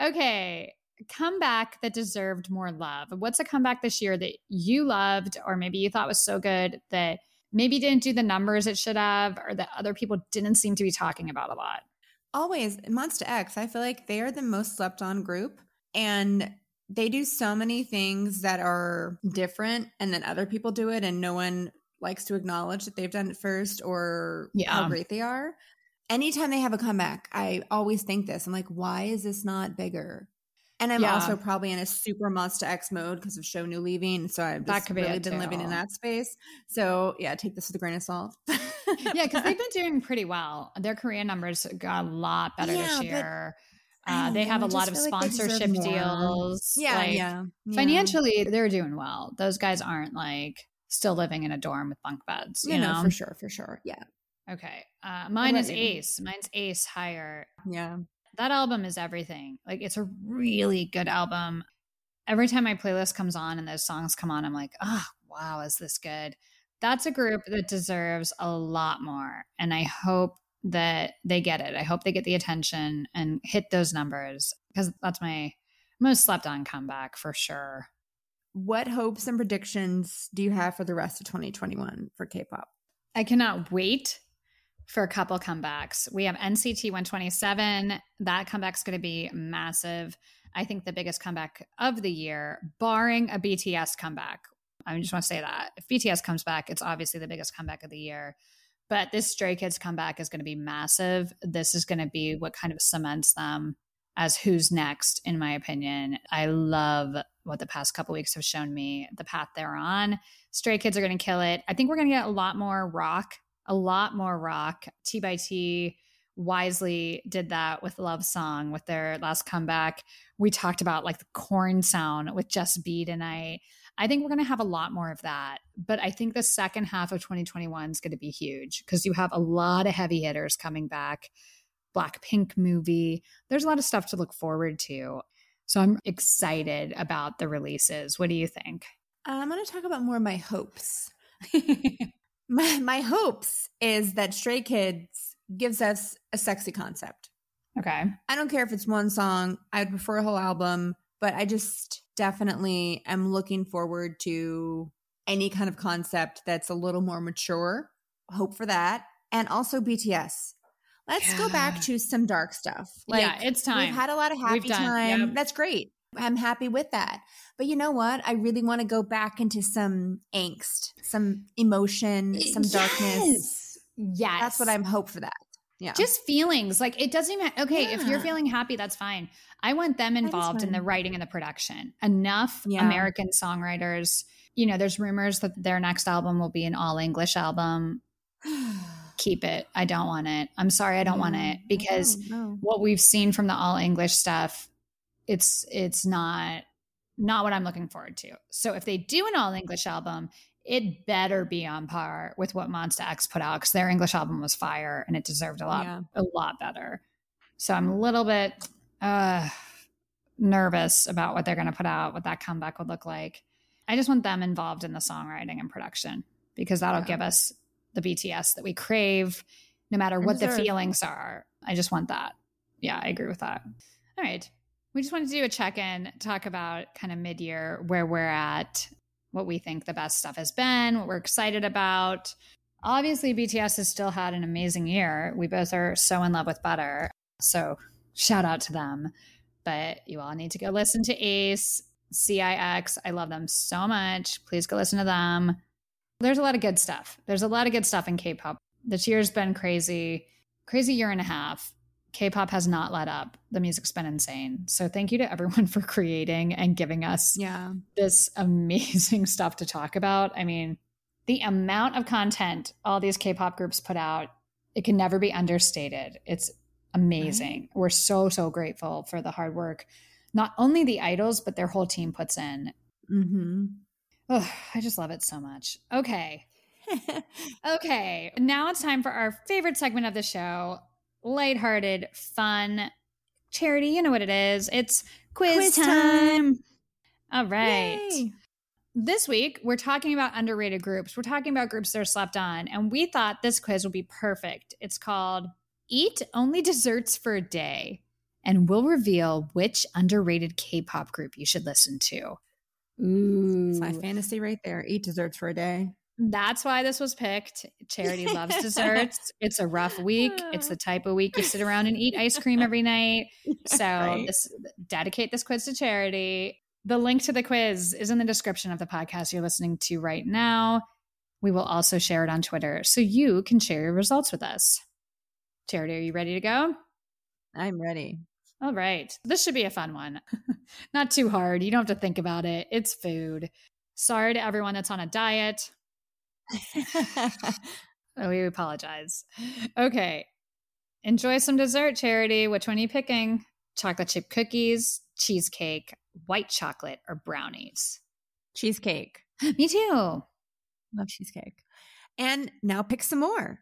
Okay. Comeback that deserved more love. What's a comeback this year that you loved, or maybe you thought was so good that maybe didn't do the numbers it should have, or that other people didn't seem to be talking about a lot? Always. Monsta X. I feel like they are the most slept on group. And they do so many things that are different, and then other people do it and no one likes to acknowledge that they've done it first or how great they are. Anytime they have a comeback, I always think this. I'm why is this not bigger? And I'm also probably in a super Monsta X mode because of Shownu leaving. So I've just really been living in that space. So take this with a grain of salt. Because they've been doing pretty well. Their Korean numbers got a lot better this year. They have a lot of sponsorship deals. Financially, they're doing well. Those guys aren't still living in a dorm with bunk beds. You know, for sure. Yeah. Okay. Mine is Ace. Mine's Ace higher. Yeah. That album is everything. It's a really good album. Every time my playlist comes on and those songs come on, I'm wow, is this good? That's a group that deserves a lot more, and I hope that they get it. I hope they get the attention and hit those numbers, because that's my most slept on comeback for sure. What hopes and predictions do you have for the rest of 2021 for K-pop? I cannot wait for a couple comebacks. We have NCT 127. That comeback's going to be massive. I think the biggest comeback of the year, barring a BTS comeback. I just want to say that. If BTS comes back, it's obviously the biggest comeback of the year. But this Stray Kids comeback is going to be massive. This is going to be what kind of cements them as who's next, in my opinion. I love what the past couple weeks have shown me, the path they're on. Stray Kids are going to kill it. I think we're going to get a lot more rock. T by T wisely did that with Love Song with their last comeback. We talked about the corn sound with Just B tonight. I think we're going to have a lot more of that. But I think the second half of 2021 is going to be huge, because you have a lot of heavy hitters coming back. Blackpink movie. There's a lot of stuff to look forward to. So I'm excited about the releases. What do you think? I'm going to talk about more of my hopes. My hopes is that Stray Kids gives us a sexy concept. Okay. I don't care if it's one song. I would prefer a whole album, but I just definitely am looking forward to any kind of concept that's a little more mature. Hope for that. And also BTS. Let's go back to some dark stuff. Like, yeah, it's time. We've had a lot of happy time. Yep. That's great. I'm happy with that. But you know what? I really want to go back into some angst, some emotion, some darkness. Yes. That's what I'm hope for that. Yeah. Just feelings. Like it doesn't even, okay, if you're feeling happy, that's fine. I want them involved in the writing and the production. Enough American songwriters. You know, there's rumors that their next album will be an all English album. Keep it. I don't want it. I'm sorry. I don't want it because what we've seen from the all English stuff, it's not what I'm looking forward to. So if they do an all English album, it better be on par with what Monsta X put out because their English album was fire and it deserved a lot better. So I'm a little bit nervous about what they're going to put out, what that comeback would look like. I just want them involved in the songwriting and production because that'll give us the BTS that we crave no matter what the feelings are. I just want that. Yeah, I agree with that. All right. We just wanted to do a check-in, talk about kind of mid-year, where we're at, what we think the best stuff has been, what we're excited about. Obviously, BTS has still had an amazing year. We both are so in love with Butter. So shout out to them. But you all need to go listen to Ace, CIX. I love them so much. Please go listen to them. There's a lot of good stuff. There's a lot of good stuff in K-pop. This year's been crazy, crazy year and a half. K-pop has not let up. The music's been insane. So thank you to everyone for creating and giving us this amazing stuff to talk about. I mean, the amount of content all these K-pop groups put out, it can never be understated. It's amazing. Right? We're so, so grateful for the hard work. Not only the idols, but their whole team puts in. Mm-hmm. Oh, I just love it so much. Okay. Now it's time for our favorite segment of the show. Lighthearted, fun, charity. You know what it is. It's quiz time. All right. Yay. This week, we're talking about underrated groups. We're talking about groups that are slept on. And we thought this quiz would be perfect. It's called Eat Only Desserts for a Day. And we'll reveal which underrated K-pop group you should listen to. Ooh. It's my fantasy right there. Eat desserts for a day. That's why this was picked. Charity loves desserts. It's a rough week. It's the type of week you sit around and eat ice cream every night. So dedicate this quiz to charity. The link to the quiz is in the description of the podcast you're listening to right now. We will also share it on Twitter so you can share your results with us. Charity, are you ready to go? I'm ready. All right. This should be a fun one. Not too hard. You don't have to think about it. It's food. Sorry to everyone that's on a diet. We apologize. Okay. Enjoy some dessert, Charity. Which one are you picking? Chocolate chip cookies, cheesecake, white chocolate, or brownies? Cheesecake. Me too. Love cheesecake. And now pick some more.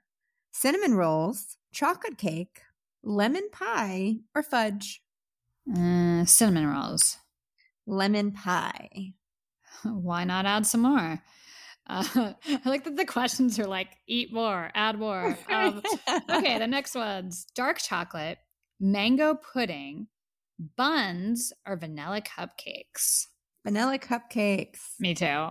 Cinnamon rolls, chocolate cake, lemon pie, or fudge? Cinnamon rolls. Lemon pie. Why not add some more? I like that the questions are like, eat more, add more. Okay, the next one's dark chocolate, mango pudding, buns, or vanilla cupcakes? Vanilla cupcakes. Me too.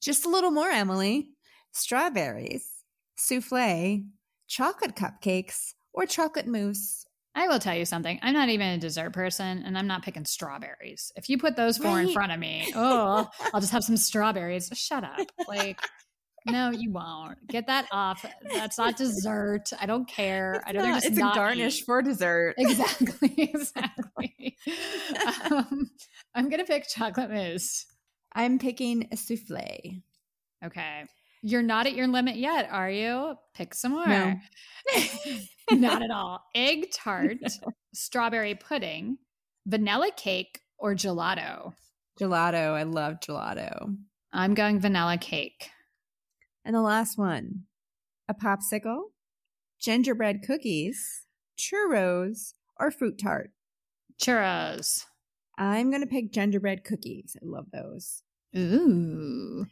Just a little more, Emily. Strawberries, souffle, chocolate cupcakes, or chocolate mousse? I will tell you something. I'm not even a dessert person, and I'm not picking strawberries. If you put those four in front of me, I'll just have some strawberries. Shut up. Like, no, you won't. Get that off. That's not dessert. I don't care. It's a garnish for dessert. Exactly. I'm going to pick chocolate mousse. I'm picking a souffle. Okay. You're not at your limit yet, are you? Pick some more. No. Not at all. Egg tart, strawberry pudding, vanilla cake, or gelato? Gelato. I love gelato. I'm going vanilla cake. And the last one, a popsicle, gingerbread cookies, churros, or fruit tart? Churros. I'm going to pick gingerbread cookies. I love those. Ooh.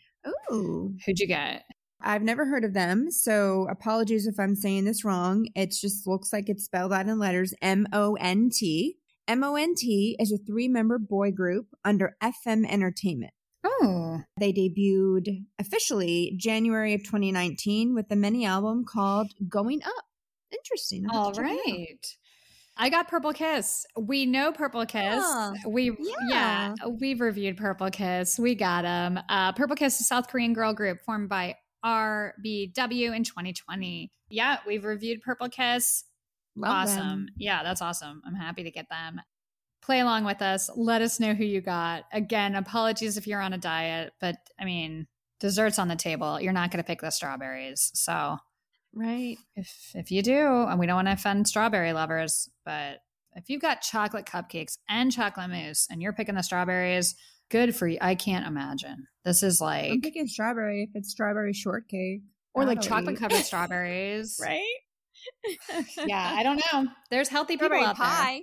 Ooh. Who'd you get? I've never heard of them, so apologies if I'm saying this wrong. It just looks like it's spelled out in letters M-O-N-T. MONT is a 3-member boy group under FM Entertainment. Oh. They debuted officially January of 2019 with the mini album called Going Up. Interesting. All right. I got Purple Kiss. We know Purple Kiss. Yeah. We've reviewed Purple Kiss. We got them. Purple Kiss is a South Korean girl group formed by RBW in 2020. Yeah, we've reviewed Purple Kiss. Love awesome. Them. Yeah, that's awesome. I'm happy to get them. Play along with us. Let us know who you got. Again, apologies if you're on a diet, but I mean, dessert's on the table. You're not going to pick the strawberries. So, right. If you do, and we don't want to offend strawberry lovers, but if you've got chocolate cupcakes and chocolate mousse and you're picking the strawberries, good for you. I can't imagine. This is like... I'm picking strawberry if it's strawberry shortcake. Or like chocolate-covered strawberries. Right? Yeah, I don't know. There's healthy people out there.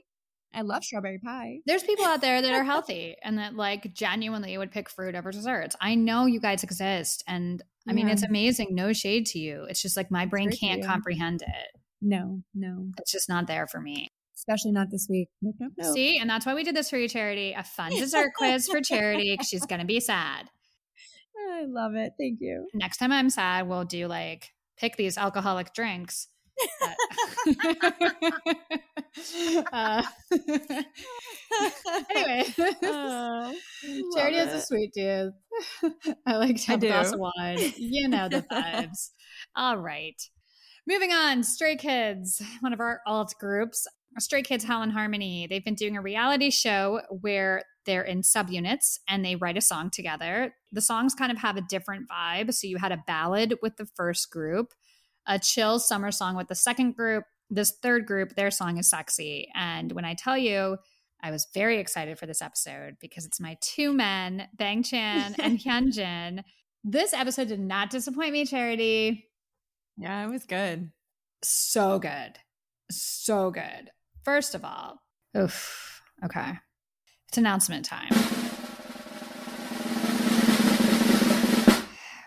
I love strawberry pie. There's people out there that are healthy and that like genuinely would pick fruit over desserts. I know you guys exist, and I mean it's amazing. No shade to you. It's just like my brain can't comprehend it. No, it's just not there for me. Especially not this week. Nope. See, and that's why we did this for you, Charity. A fun dessert quiz for Charity because she's gonna be sad. I love it. Thank you. Next time I'm sad, we'll do like pick these alcoholic drinks. Anyway, Charity has a sweet tooth. I like to have a glass of wine. You know the vibes. All right, moving on. Stray Kids, one of our alt groups, Stray Kids Hall and Harmony. They've been doing a reality show where they're in subunits and they write a song together. The songs kind of have a different vibe. So you had a ballad with the first group, a chill summer song with the second group. This third group, their song is sexy. And when I tell you, I was very excited for this episode because it's my two men, Bang Chan and Hyunjin. This episode did not disappoint me, Charity. Yeah, it was good. So good. So good. First of all, oof. Okay. It's announcement time.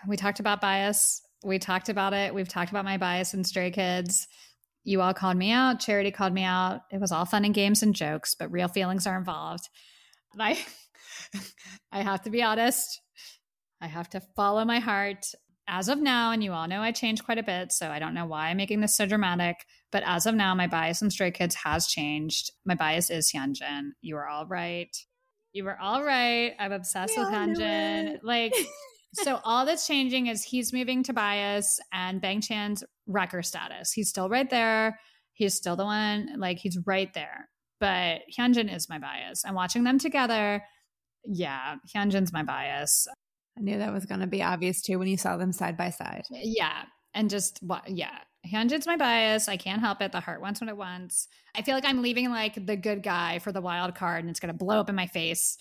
We talked about bias. We talked about it. We've talked about my bias in Stray Kids. You all called me out. Charity called me out. It was all fun and games and jokes, but real feelings are involved. And I have to be honest. I have to follow my heart as of now. And you all know I changed quite a bit, so I don't know why I'm making this so dramatic. But as of now, my bias in Stray Kids has changed. My bias is Hyunjin. You were all right. You were all right. I'm obsessed with Hyunjin. Like... So all that's changing is he's moving to bias and Bang Chan's wrecker status. He's still right there. He's still the one, like he's right there. But Hyunjin is my bias. And watching them together, yeah, Hyunjin's my bias. I knew that was going to be obvious too when you saw them side by side. Yeah. And just, yeah, Hyunjin's my bias. I can't help it. The heart wants what it wants. I feel like I'm leaving like the good guy for the wild card and it's going to blow up in my face.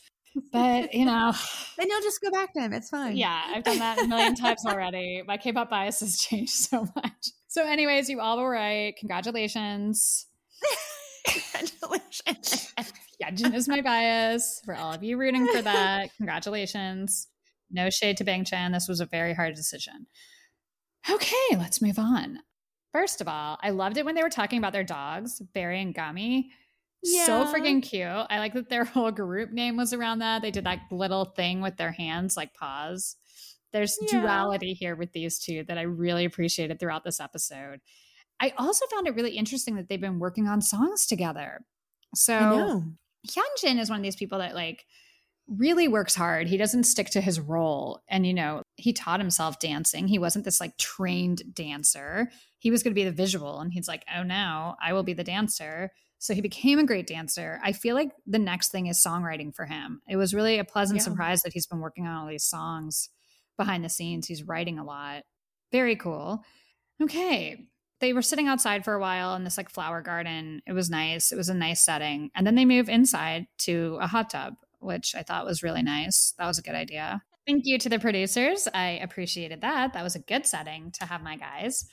But, you know. Then you'll just go back to him. It's fine. Yeah, I've done that a million times already. My K-pop bias has changed so much. So anyways, you all were right. Congratulations. Congratulations. Hyunjin is my bias. For all of you rooting for that, congratulations. No shade to Bang Chan. This was a very hard decision. Okay, let's move on. First of all, I loved it when they were talking about their dogs, Barry and Gummy. Yeah. So freaking cute. I like that their whole group name was around that. They did that little thing with their hands, like paws. There's duality here with these two that I really appreciated throughout this episode. I also found it really interesting that they've been working on songs together. So Hyunjin is one of these people that like really works hard. He doesn't stick to his role. And, you know, he taught himself dancing. He wasn't this like trained dancer. He was going to be the visual. And he's like, oh, no, I will be the dancer. So he became a great dancer. I feel like the next thing is songwriting for him. It was really a pleasant surprise that he's been working on all these songs behind the scenes. He's writing a lot. Very cool. Okay. They were sitting outside for a while in this like flower garden. It was nice. It was a nice setting. And then they move inside to a hot tub, which I thought was really nice. That was a good idea. Thank you to the producers. I appreciated that. That was a good setting to have my guys.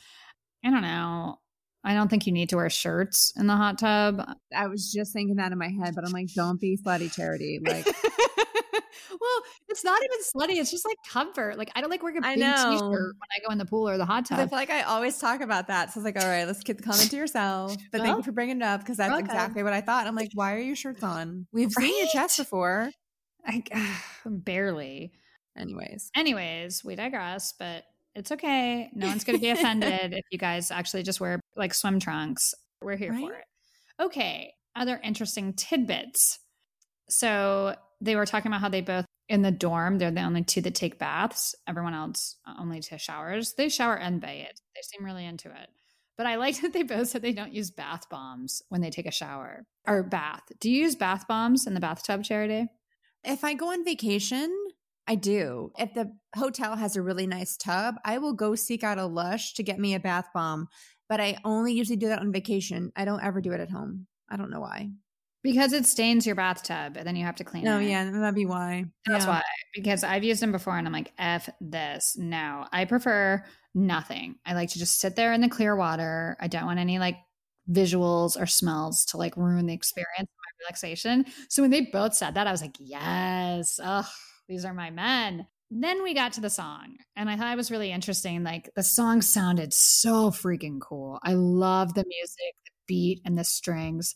I don't know. I don't think you need to wear shirts in the hot tub. I was just thinking that in my head, but I'm like, don't be slutty, Charity. Like, well, it's not even slutty. It's just like comfort. Like, I don't like wearing a big t-shirt when I go in the pool or the hot tub. I feel like I always talk about that. So I was like, all right, let's keep the comment to yourself. But thank you for bringing it up because that's exactly what I thought. I'm like, why are your shirts on? We've seen your chest before. Barely. Anyways, we digress, but it's okay. No one's going to be offended if you guys actually just wear like swim trunks. We're here for it. Okay. Other interesting tidbits. So they were talking about how they both in the dorm, they're the only two that take baths. Everyone else only takes showers. They shower and bathe. They seem really into it. But I liked that they both said they don't use bath bombs when they take a shower or bath. Do you use bath bombs in the bathtub, Charity? If I go on vacation, I do. If the hotel has a really nice tub, I will go seek out a Lush to get me a bath bomb. But I only usually do that on vacation. I don't ever do it at home. I don't know why. Because it stains your bathtub and then you have to clean it. Oh, yeah. That'd be why. That's why. Because I've used them before and I'm like, F this. No. I prefer nothing. I like to just sit there in the clear water. I don't want any like visuals or smells to like ruin the experience. Relaxation. So when they both said that, I was like, yes, oh, these are my men. Then we got to the song and I thought it was really interesting. Like the song sounded so freaking cool. I love the music, the beat and the strings.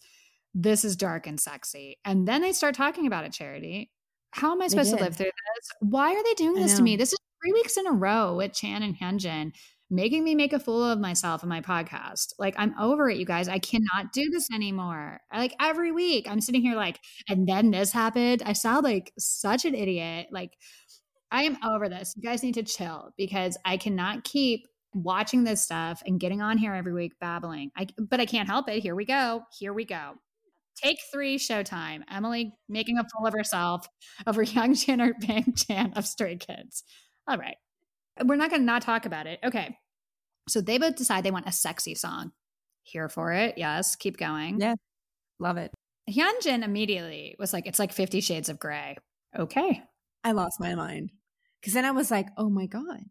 This is dark and sexy. And then they start talking about it, Charity. How am I supposed to live through this? Why are they doing this to me? This is 3 weeks in a row with Chan and Hyunjin making me make a fool of myself in my podcast. Like, I'm over it, you guys. I cannot do this anymore. Like, every week I'm sitting here like, and then this happened. I sound like such an idiot. Like, I am over this. You guys need to chill because I cannot keep watching this stuff and getting on here every week babbling. But I can't help it. Here we go. Here we go. Take 3, Showtime. Emily making a fool of herself over Young Chan or Bang Chan of Stray Kids. All right. We're not going to not talk about it. Okay. So they both decide they want a sexy song. Here for it. Yes. Keep going. Yeah. Love it. Hyunjin immediately was like, it's like 50 Shades of Grey. Okay. I lost my mind. Because then I was like, oh my God.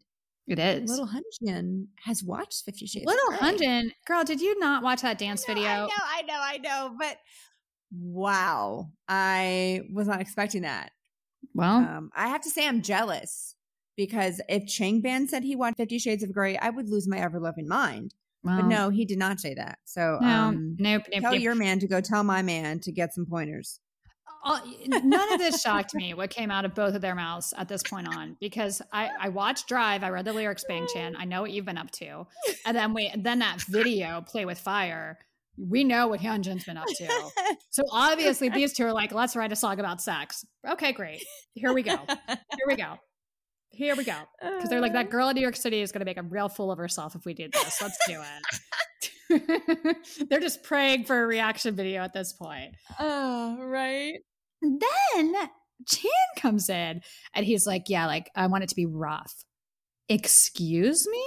It is. Little Hyunjin has watched 50 Shades of Grey. Little Hyunjin. Girl, did you not watch that dance video? I know. But wow. I was not expecting that. Well. I have to say I'm jealous. Because if Changban said he watched 50 Shades of Grey, I would lose my ever-loving mind. Well, but no, he did not say that. So nope, your man to go tell my man to get some pointers. None of this shocked me, what came out of both of their mouths at this point on. Because I watched Drive. I read the lyrics, Bang Chan. I know what you've been up to. And then that video, Play With Fire, we know what Hyunjin's been up to. So obviously these two are like, let's write a song about sex. Okay, great. Here we go. Because they're like, that girl in New York City is going to make a real fool of herself if we do this. Let's do it. They're just praying for a reaction video at this point. Oh, right. Then Chan comes in and he's like, yeah, like, I want it to be rough. Excuse me?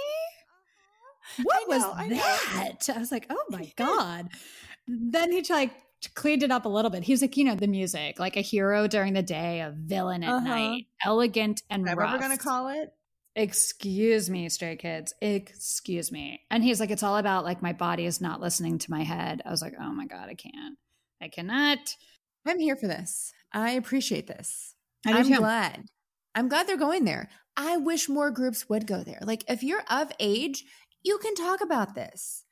What was that? I was like, oh my God. Then he like cleaned it up a little bit. He's like, you know, the music, like a hero during the day, a villain at night, elegant and rough. Is that what we're going to call it? Excuse me, Stray Kids. Excuse me. And he's like, it's all about like my body is not listening to my head. I was like, oh my God, I cannot. I'm here for this. I appreciate this. I'm glad. I'm glad they're going there. I wish more groups would go there. Like if you're of age, you can talk about this.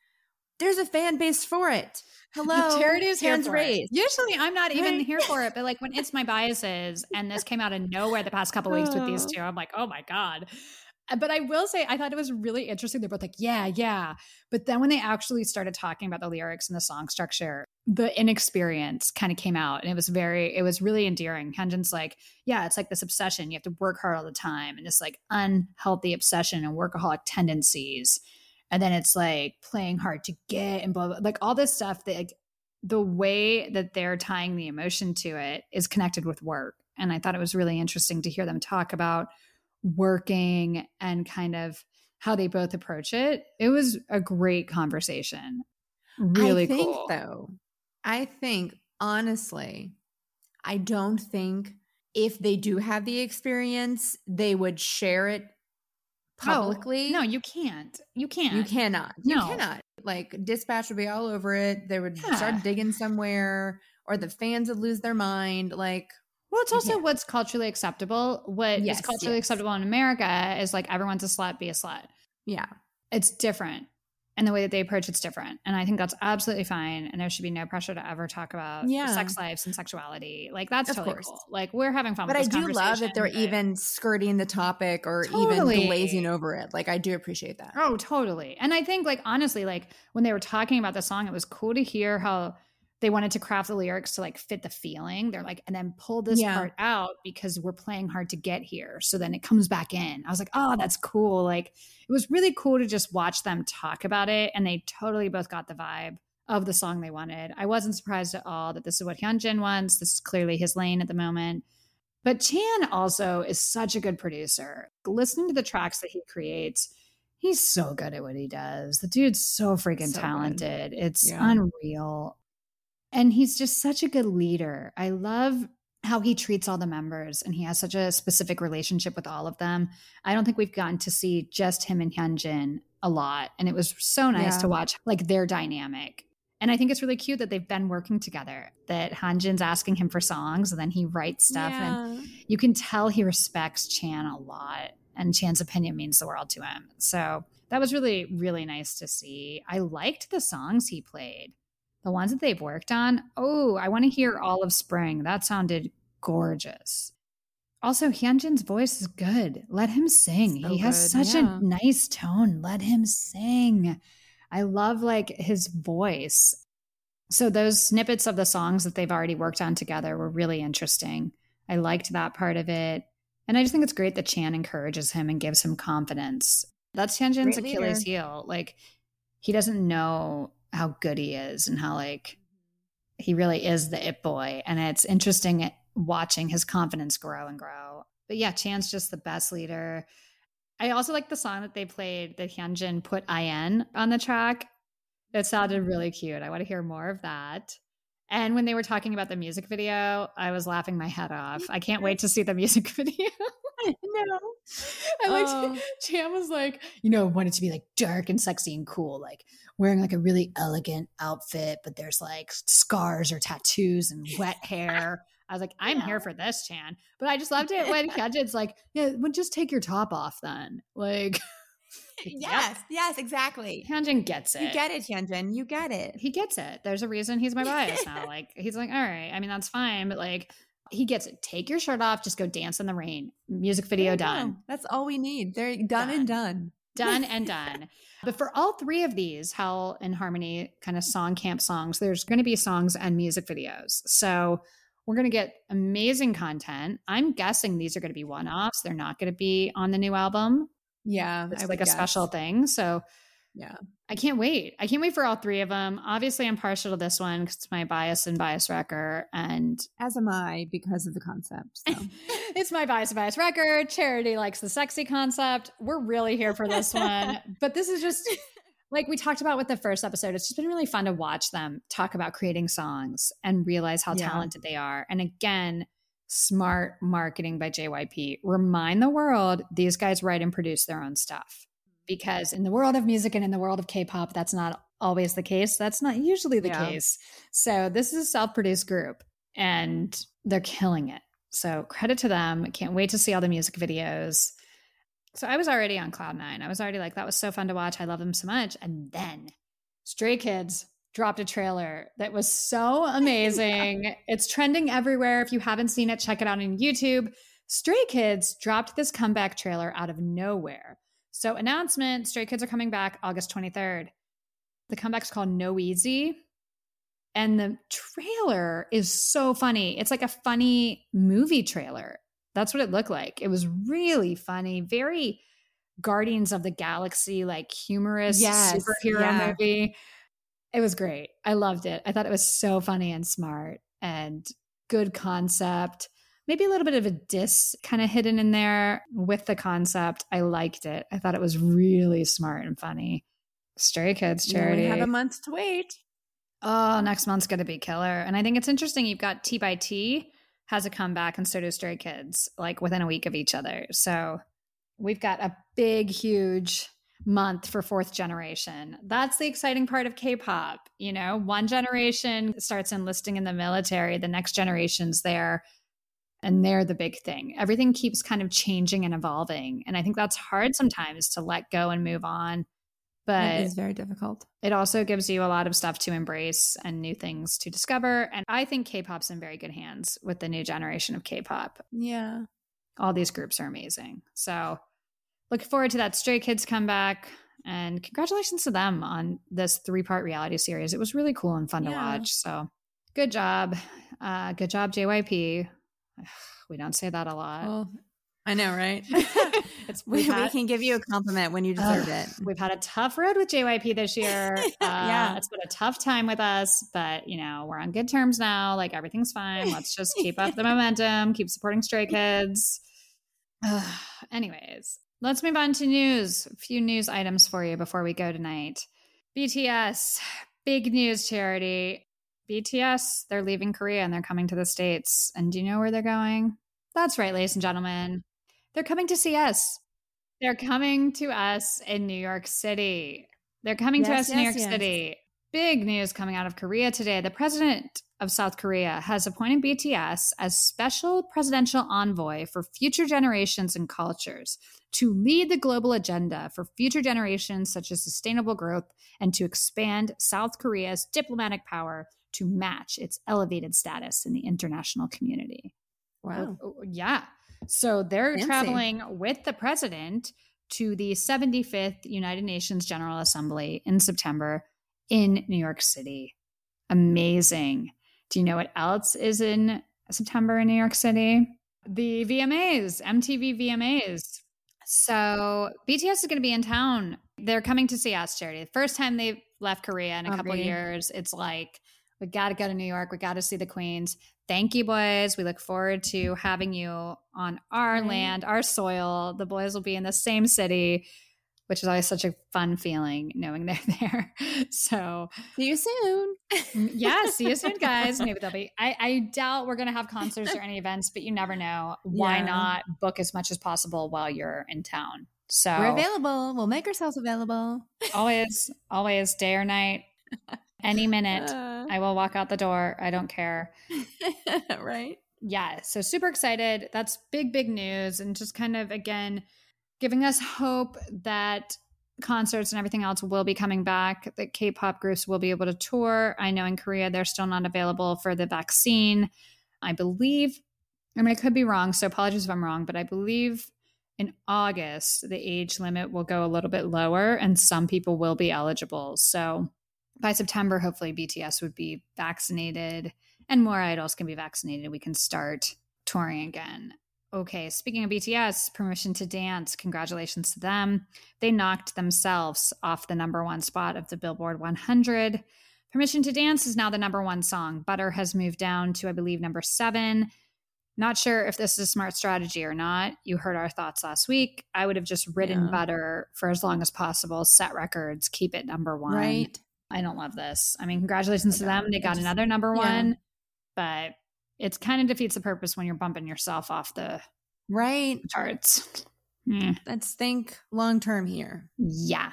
There's a fan base for it. Hello. Charity is here for it. Usually I'm not even here for it, but like when it's my biases and this came out of nowhere the past couple of weeks with these two, I'm like, oh my God. But I will say, I thought it was really interesting. They're both like, yeah. But then when they actually started talking about the lyrics and the song structure, the inexperience kind of came out and it was really endearing. Hyunjin's like, yeah, it's like this obsession. You have to work hard all the time and this like unhealthy obsession and workaholic tendencies. And then it's like playing hard to get and blah, blah, like all this stuff that like, the way that they're tying the emotion to it is connected with work. And I thought it was really interesting to hear them talk about working and kind of how they both approach it. It was a great conversation. Really cool. I think honestly, I don't think if they do have the experience, they would share it publicly. No, you can't. You cannot. Like Dispatch would be all over it. They would start digging somewhere, or the fans would lose their mind. Like, well, it's also what's culturally acceptable. What is culturally acceptable in America is like everyone's a slut, be a slut. Yeah, it's different, and the way that they approach it's different. And I think that's absolutely fine. And there should be no pressure to ever talk about sex lives and sexuality. Like that's totally cool. Like we're having fun. But with I do love that they're even skirting the topic or even glazing over it. Like I do appreciate that. Oh, totally. And I think like, honestly, like when they were talking about the song, it was cool to hear how they wanted to craft the lyrics to like fit the feeling. They're like, and then pull this part out because we're playing hard to get here. So then it comes back in. I was like, oh, that's cool. Like it was really cool to just watch them talk about it. And they totally both got the vibe of the song they wanted. I wasn't surprised at all that this is what Hyunjin wants. This is clearly his lane at the moment. But Chan also is such a good producer. Listening to the tracks that he creates, he's so good at what he does. The dude's so freaking talented. Good. It's unreal. And he's just such a good leader. I love how he treats all the members, and he has such a specific relationship with all of them. I don't think we've gotten to see just him and Hyunjin a lot. And it was so nice to watch like their dynamic. And I think it's really cute that they've been working together, that Hyunjin's asking him for songs and then he writes stuff. And you can tell he respects Chan a lot, and Chan's opinion means the world to him. So that was really, really nice to see. I liked the songs he played. The ones that they've worked on, oh, I want to hear all of spring. That sounded gorgeous. Also, Hyunjin's voice is good. Let him sing. So he has such a nice tone. Let him sing. I love like his voice. So those snippets of the songs that they've already worked on together were really interesting. I liked that part of it. And I just think it's great that Chan encourages him and gives him confidence. That's Hyunjin's Achilles heel. Like he doesn't know how good he is and how like he really is the it boy. And it's interesting watching his confidence grow and grow. But yeah, Chan's just the best leader. I also like the song that they played that Hyunjin put IN on the track. It sounded really cute. I want to hear more of that. And when they were talking about the music video, I was laughing my head off. I can't wait to see the music video. Chan was like, you know, wanted to be like dark and sexy and cool, like wearing like a really elegant outfit, but there's like scars or tattoos and wet hair. I was like, I'm here for this, Chan. But I just loved it when Hyunjin's like, yeah, well, just take your top off then. Like, yes, exactly. Hyunjin gets it. You get it, Hyunjin. You get it. He gets it. There's a reason he's my bias now. Like, he's like, all right, I mean, that's fine, but like, he gets it. Take your shirt off. Just go dance in the rain. Music video done. Go. That's all we need. They're done and done. Done and done. But for all three of these Howl and Harmony kind of song camp songs, there's going to be songs and music videos. So we're going to get amazing content. I'm guessing these are going to be one-offs. They're not going to be on the new album. Yeah. It's like a special thing. So yeah, I can't wait. I can't wait for all three of them. Obviously, I'm partial to this one because it's my bias and bias wrecker. And as am I because of the concept. So. It's my bias and bias wrecker. Charity likes the sexy concept. We're really here for this one. But this is just like we talked about with the first episode. It's just been really fun to watch them talk about creating songs and realize how talented they are. And again, smart marketing by JYP. Remind the world these guys write and produce their own stuff. Because in the world of music and in the world of K-pop, that's not always the case. That's not usually the case. So this is a self-produced group and they're killing it. So credit to them. Can't wait to see all the music videos. So I was already on cloud nine. I was already like, that was so fun to watch. I love them so much. And then Stray Kids dropped a trailer that was so amazing. It's trending everywhere. If you haven't seen it, check it out on YouTube. Stray Kids dropped this comeback trailer out of nowhere. So announcement, Stray Kids are coming back August 23rd. The comeback's called No Easy. And the trailer is so funny. It's like a funny movie trailer. That's what it looked like. It was really funny. Very Guardians of the Galaxy, like humorous superhero movie. It was great. I loved it. I thought it was so funny and smart and good concept. Maybe a little bit of a diss kind of hidden in there with the concept. I liked it. I thought it was really smart and funny. Stray Kids, Charity. We have a month to wait. Oh, next month's going to be killer. And I think it's interesting. You've got T by T has a comeback and so do Stray Kids, like within a week of each other. So we've got a big, huge month for fourth generation. That's the exciting part of K-pop. You know, one generation starts enlisting in the military, the next generation's there, and they're the big thing. Everything keeps kind of changing and evolving. And I think that's hard sometimes to let go and move on. But it is very difficult. It also gives you a lot of stuff to embrace and new things to discover. And I think K-pop's in very good hands with the new generation of K-pop. Yeah. All these groups are amazing. So looking forward to that Stray Kids comeback. And congratulations to them on this 3-part reality series. It was really cool and fun to watch. So good job. Good job, JYP. We don't say that a lot. Well, I know, right? We can give you a compliment when you deserve it. We've had a tough road with JYP this year. Yeah. It's been a tough time with us, but, you know, we're on good terms now. Like, everything's fine. Let's just keep up the momentum, keep supporting Stray Kids. Anyways, let's move on to news. A few news items for you before we go tonight. BTS, big news charity. BTS, they're leaving Korea and they're coming to the States. And do you know where they're going? That's right, ladies and gentlemen. They're coming to see us. They're coming to us in New York City. They're coming to us in New York City. Big news coming out of Korea today. The president of South Korea has appointed BTS as special presidential envoy for future generations and cultures to lead the global agenda for future generations, such as sustainable growth, and to expand South Korea's diplomatic power to match its elevated status in the international community. Wow. Yeah. So they're traveling with the president to the 75th United Nations General Assembly in September in New York City. Amazing. Do you know what else is in September in New York City? The VMAs, MTV VMAs. So BTS is going to be in town. They're coming to see us, Charity. The first time they've left Korea in a couple years. It's like, we got to go to New York. We got to see the Queens. Thank you, boys. We look forward to having you on our land, our soil. The boys will be in the same city, which is always such a fun feeling knowing they're there. So see you soon. Yeah, see you soon, guys. Maybe they'll be, I doubt we're going to have concerts or any events, but you never know. Why not book as much as possible while you're in town? So we're available. We'll make ourselves available. Always, day or night. Any minute, I will walk out the door. I don't care. Right? Yeah. So super excited. That's big, big news. And just kind of, again, giving us hope that concerts and everything else will be coming back, that K-pop groups will be able to tour. I know in Korea, they're still not available for the vaccine. I believe, I mean, I could be wrong, so apologies if I'm wrong, but I believe in August, the age limit will go a little bit lower and some people will be eligible. So by September, hopefully BTS would be vaccinated and more idols can be vaccinated. We can start touring again. Okay, speaking of BTS, Permission to Dance, congratulations to them. They knocked themselves off the #1 spot of the Billboard 100. Permission to Dance is now the #1 song. Butter has moved down to, I believe, #7. Not sure if this is a smart strategy or not. You heard our thoughts last week. I would have just ridden Butter for as long as possible, set records, keep it #1. Right. I don't love this. I mean, congratulations to them. They got another #1, but it's kind of defeats the purpose when you're bumping yourself off the charts. Mm. Let's think long-term here. Yeah.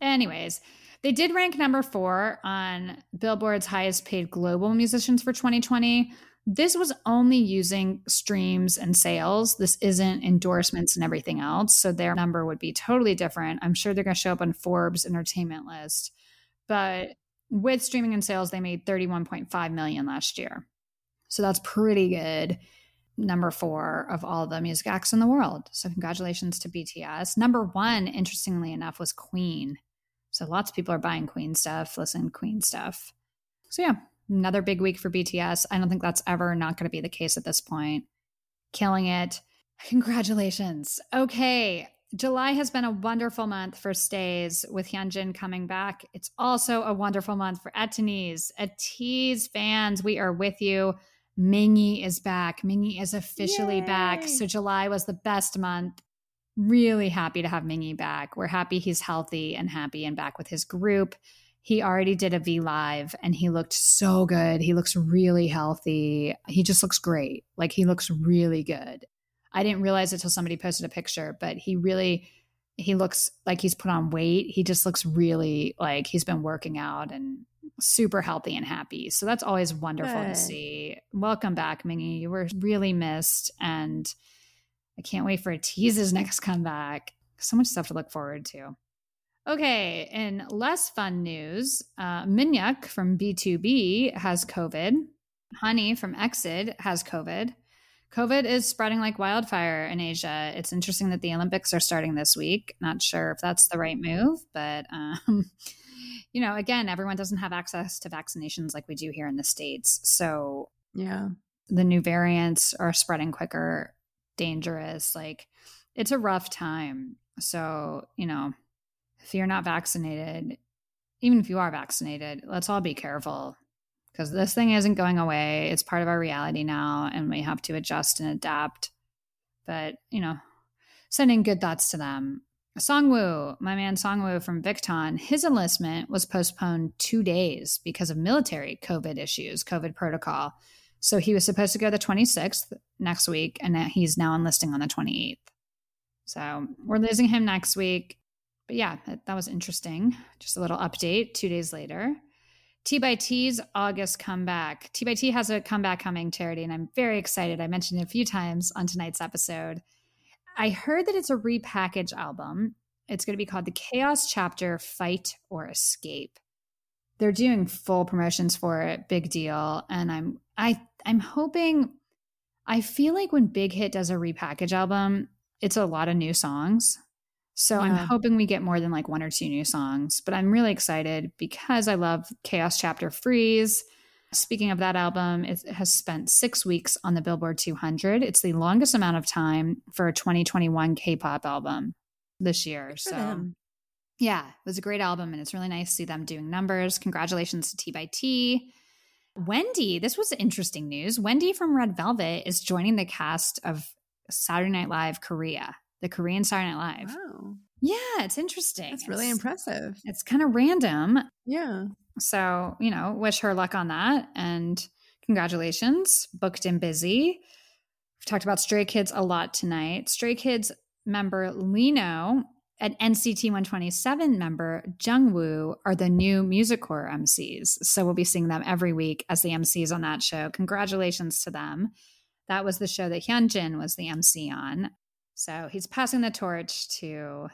Anyways, they did rank #4 on Billboard's highest paid global musicians for 2020. This was only using streams and sales. This isn't endorsements and everything else. So their number would be totally different. I'm sure they're going to show up on Forbes entertainment list. But with streaming and sales, they made $31.5 million last year. So that's pretty good. #4 of all the music acts in the world. So congratulations to BTS. #1, interestingly enough, was Queen. So lots of people are buying Queen stuff, listen, Queen stuff. So yeah. Another big week for BTS. I don't think that's ever not going to be the case at this point. Killing it. Congratulations. Okay. July has been a wonderful month for stays with Hyunjin coming back. It's also a wonderful month for Attenese. Attenese fans, we are with you. Mingi is back. Mingi is officially back. So July was the best month. Really happy to have Mingi back. We're happy he's healthy and happy and back with his group. He already did a V Live and he looked so good. He looks really healthy. He just looks great. Like, he looks really good. I didn't realize it till somebody posted a picture, but he really He looks like he's put on weight. He just looks really like he's been working out and super healthy and happy. So that's always wonderful to see. Welcome back, Mingi. You were really missed. And I can't wait for Tease's next comeback. So much stuff to look forward to. Okay, in less fun news, Minhyuk from B2B has COVID. Honey from EXID has COVID. COVID is spreading like wildfire in Asia. It's interesting that the Olympics are starting this week. Not sure if that's the right move, but, you know, again, everyone doesn't have access to vaccinations like we do here in the States. So yeah, the new variants are spreading quicker, dangerous. Like, it's a rough time. So, you know, if you're not vaccinated, even if you are vaccinated, let's all be careful. Because this thing isn't going away. It's part of our reality now, and we have to adjust and adapt. But, you know, sending good thoughts to them. Seungwoo, my man Seungwoo from Victon, his enlistment was postponed 2 days because of military COVID issues, COVID protocol. So he was supposed to go the 26th next week, and he's now enlisting on the 28th. So we're losing him next week. But yeah, that was interesting. Just a little update 2 days later. T-by-T's August comeback. T-by-T has a comeback coming, Charity, and I'm very excited. I mentioned it a few times on tonight's episode. I heard that it's a repackaged album. It's going to be called The Chaos Chapter, Fight or Escape. They're doing full promotions for it. Big deal. And I'm hoping, I feel like when Big Hit does a repackaged album, it's a lot of new songs. So yeah. I'm hoping we get more than like one or two new songs, but I'm really excited because I love Chaos Chapter Freeze. Speaking of that album, it has spent 6 weeks on the Billboard 200. It's the longest amount of time for a 2021 K-pop album this year. So yeah, it was a great album and it's really nice to see them doing numbers. Congratulations to T-by-T. Wendy, this was interesting news. Wendy from Red Velvet is joining the cast of Saturday Night Live Korea. The Korean Saturday Night Live. Wow. Yeah, it's interesting. That's really impressive. It's kind of random. Yeah. So, you know, wish her luck on that. And congratulations. Booked and busy. We've talked about Stray Kids a lot tonight. Stray Kids member Lino and NCT 127 member Jungwoo are the new Musicore MCs. So we'll be seeing them every week as the MCs on that show. Congratulations to them. That was the show that Hyunjin was the MC on. So he's passing the torch to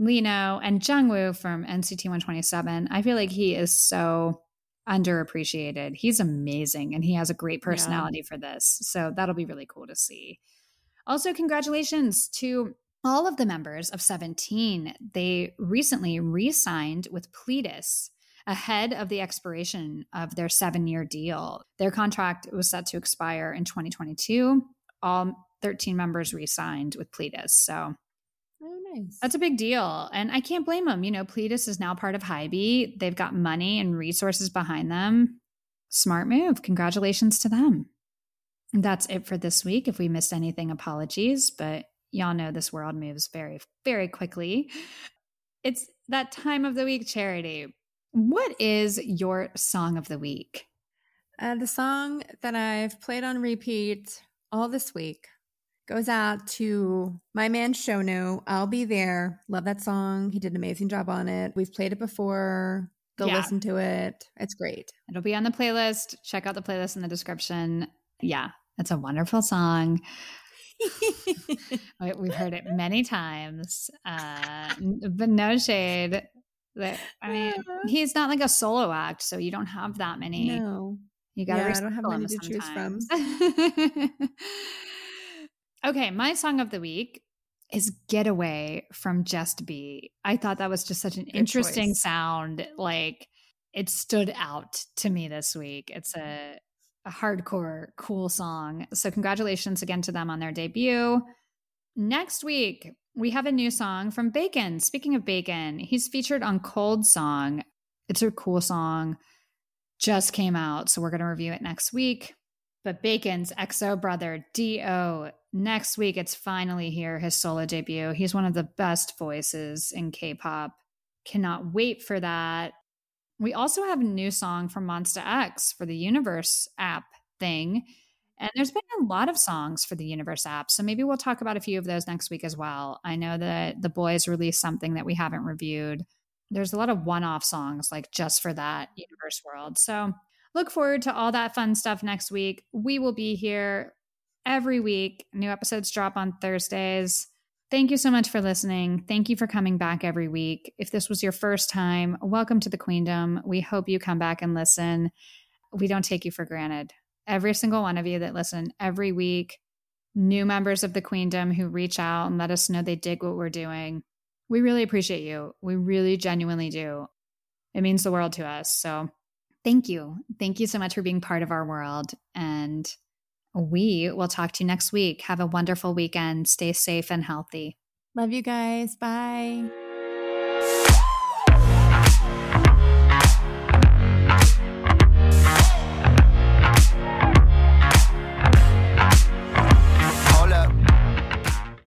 Lino and Jungwoo from NCT 127. I feel like he is so underappreciated. He's amazing, and he has a great personality for this. So that'll be really cool to see. Also, congratulations to all of the members of 17. They recently re-signed with Pledis ahead of the expiration of their 7-year deal. Their contract was set to expire in 2022. All 13 members re-signed with Pledis. So nice. That's a big deal. And I can't blame them. You know, Pledis is now part of HYBE. They've got money and resources behind them. Smart move. Congratulations to them. And that's it for this week. If we missed anything, apologies. But y'all know this world moves very, very quickly. It's that time of the week, Charity. What is your song of the week? The song that I've played on repeat all this week goes out to my man Shownu, I'll Be There. Love that song. He did an amazing job on it. We've played it before. They'll listen to it. It's great. It'll be on the playlist. Check out the playlist in the description. Yeah, it's a wonderful song. We've heard it many times. But no shade. I mean, he's not like a solo act, so you don't have that many. No. You gotta I don't have many to choose from. Okay, my song of the week is Getaway from Just B. I thought that was just such an interesting sound. Like, it stood out to me this week. It's a hardcore, cool song. So congratulations again to them on their debut. Next week, we have a new song from Baekhyun. Speaking of Baekhyun, he's featured on Cold Song. It's a cool song. Just came out, so we're going to review it next week. But Baekhyun's EXO brother, D.O., next week, it's finally here, his solo debut. He's one of the best voices in K-pop. Cannot wait for that. We also have a new song from Monsta X for the Universe app thing. And there's been a lot of songs for the Universe app, so maybe we'll talk about a few of those next week as well. I know that the boys released something that we haven't reviewed. There's a lot of one-off songs like just for that Universe world. So look forward to all that fun stuff next week. We will be here every week. New episodes drop on Thursdays. Thank you so much for listening. Thank you for coming back every week. If this was your first time, welcome to the Queendom. We hope you come back and listen. We don't take you for granted. Every single one of you that listen every week, new members of the Queendom who reach out and let us know they dig what we're doing. We really appreciate you. We really genuinely do. It means the world to us. So thank you. Thank you so much for being part of our world. And we will talk to you next week. Have a wonderful weekend. Stay safe and healthy. Love you guys. Bye.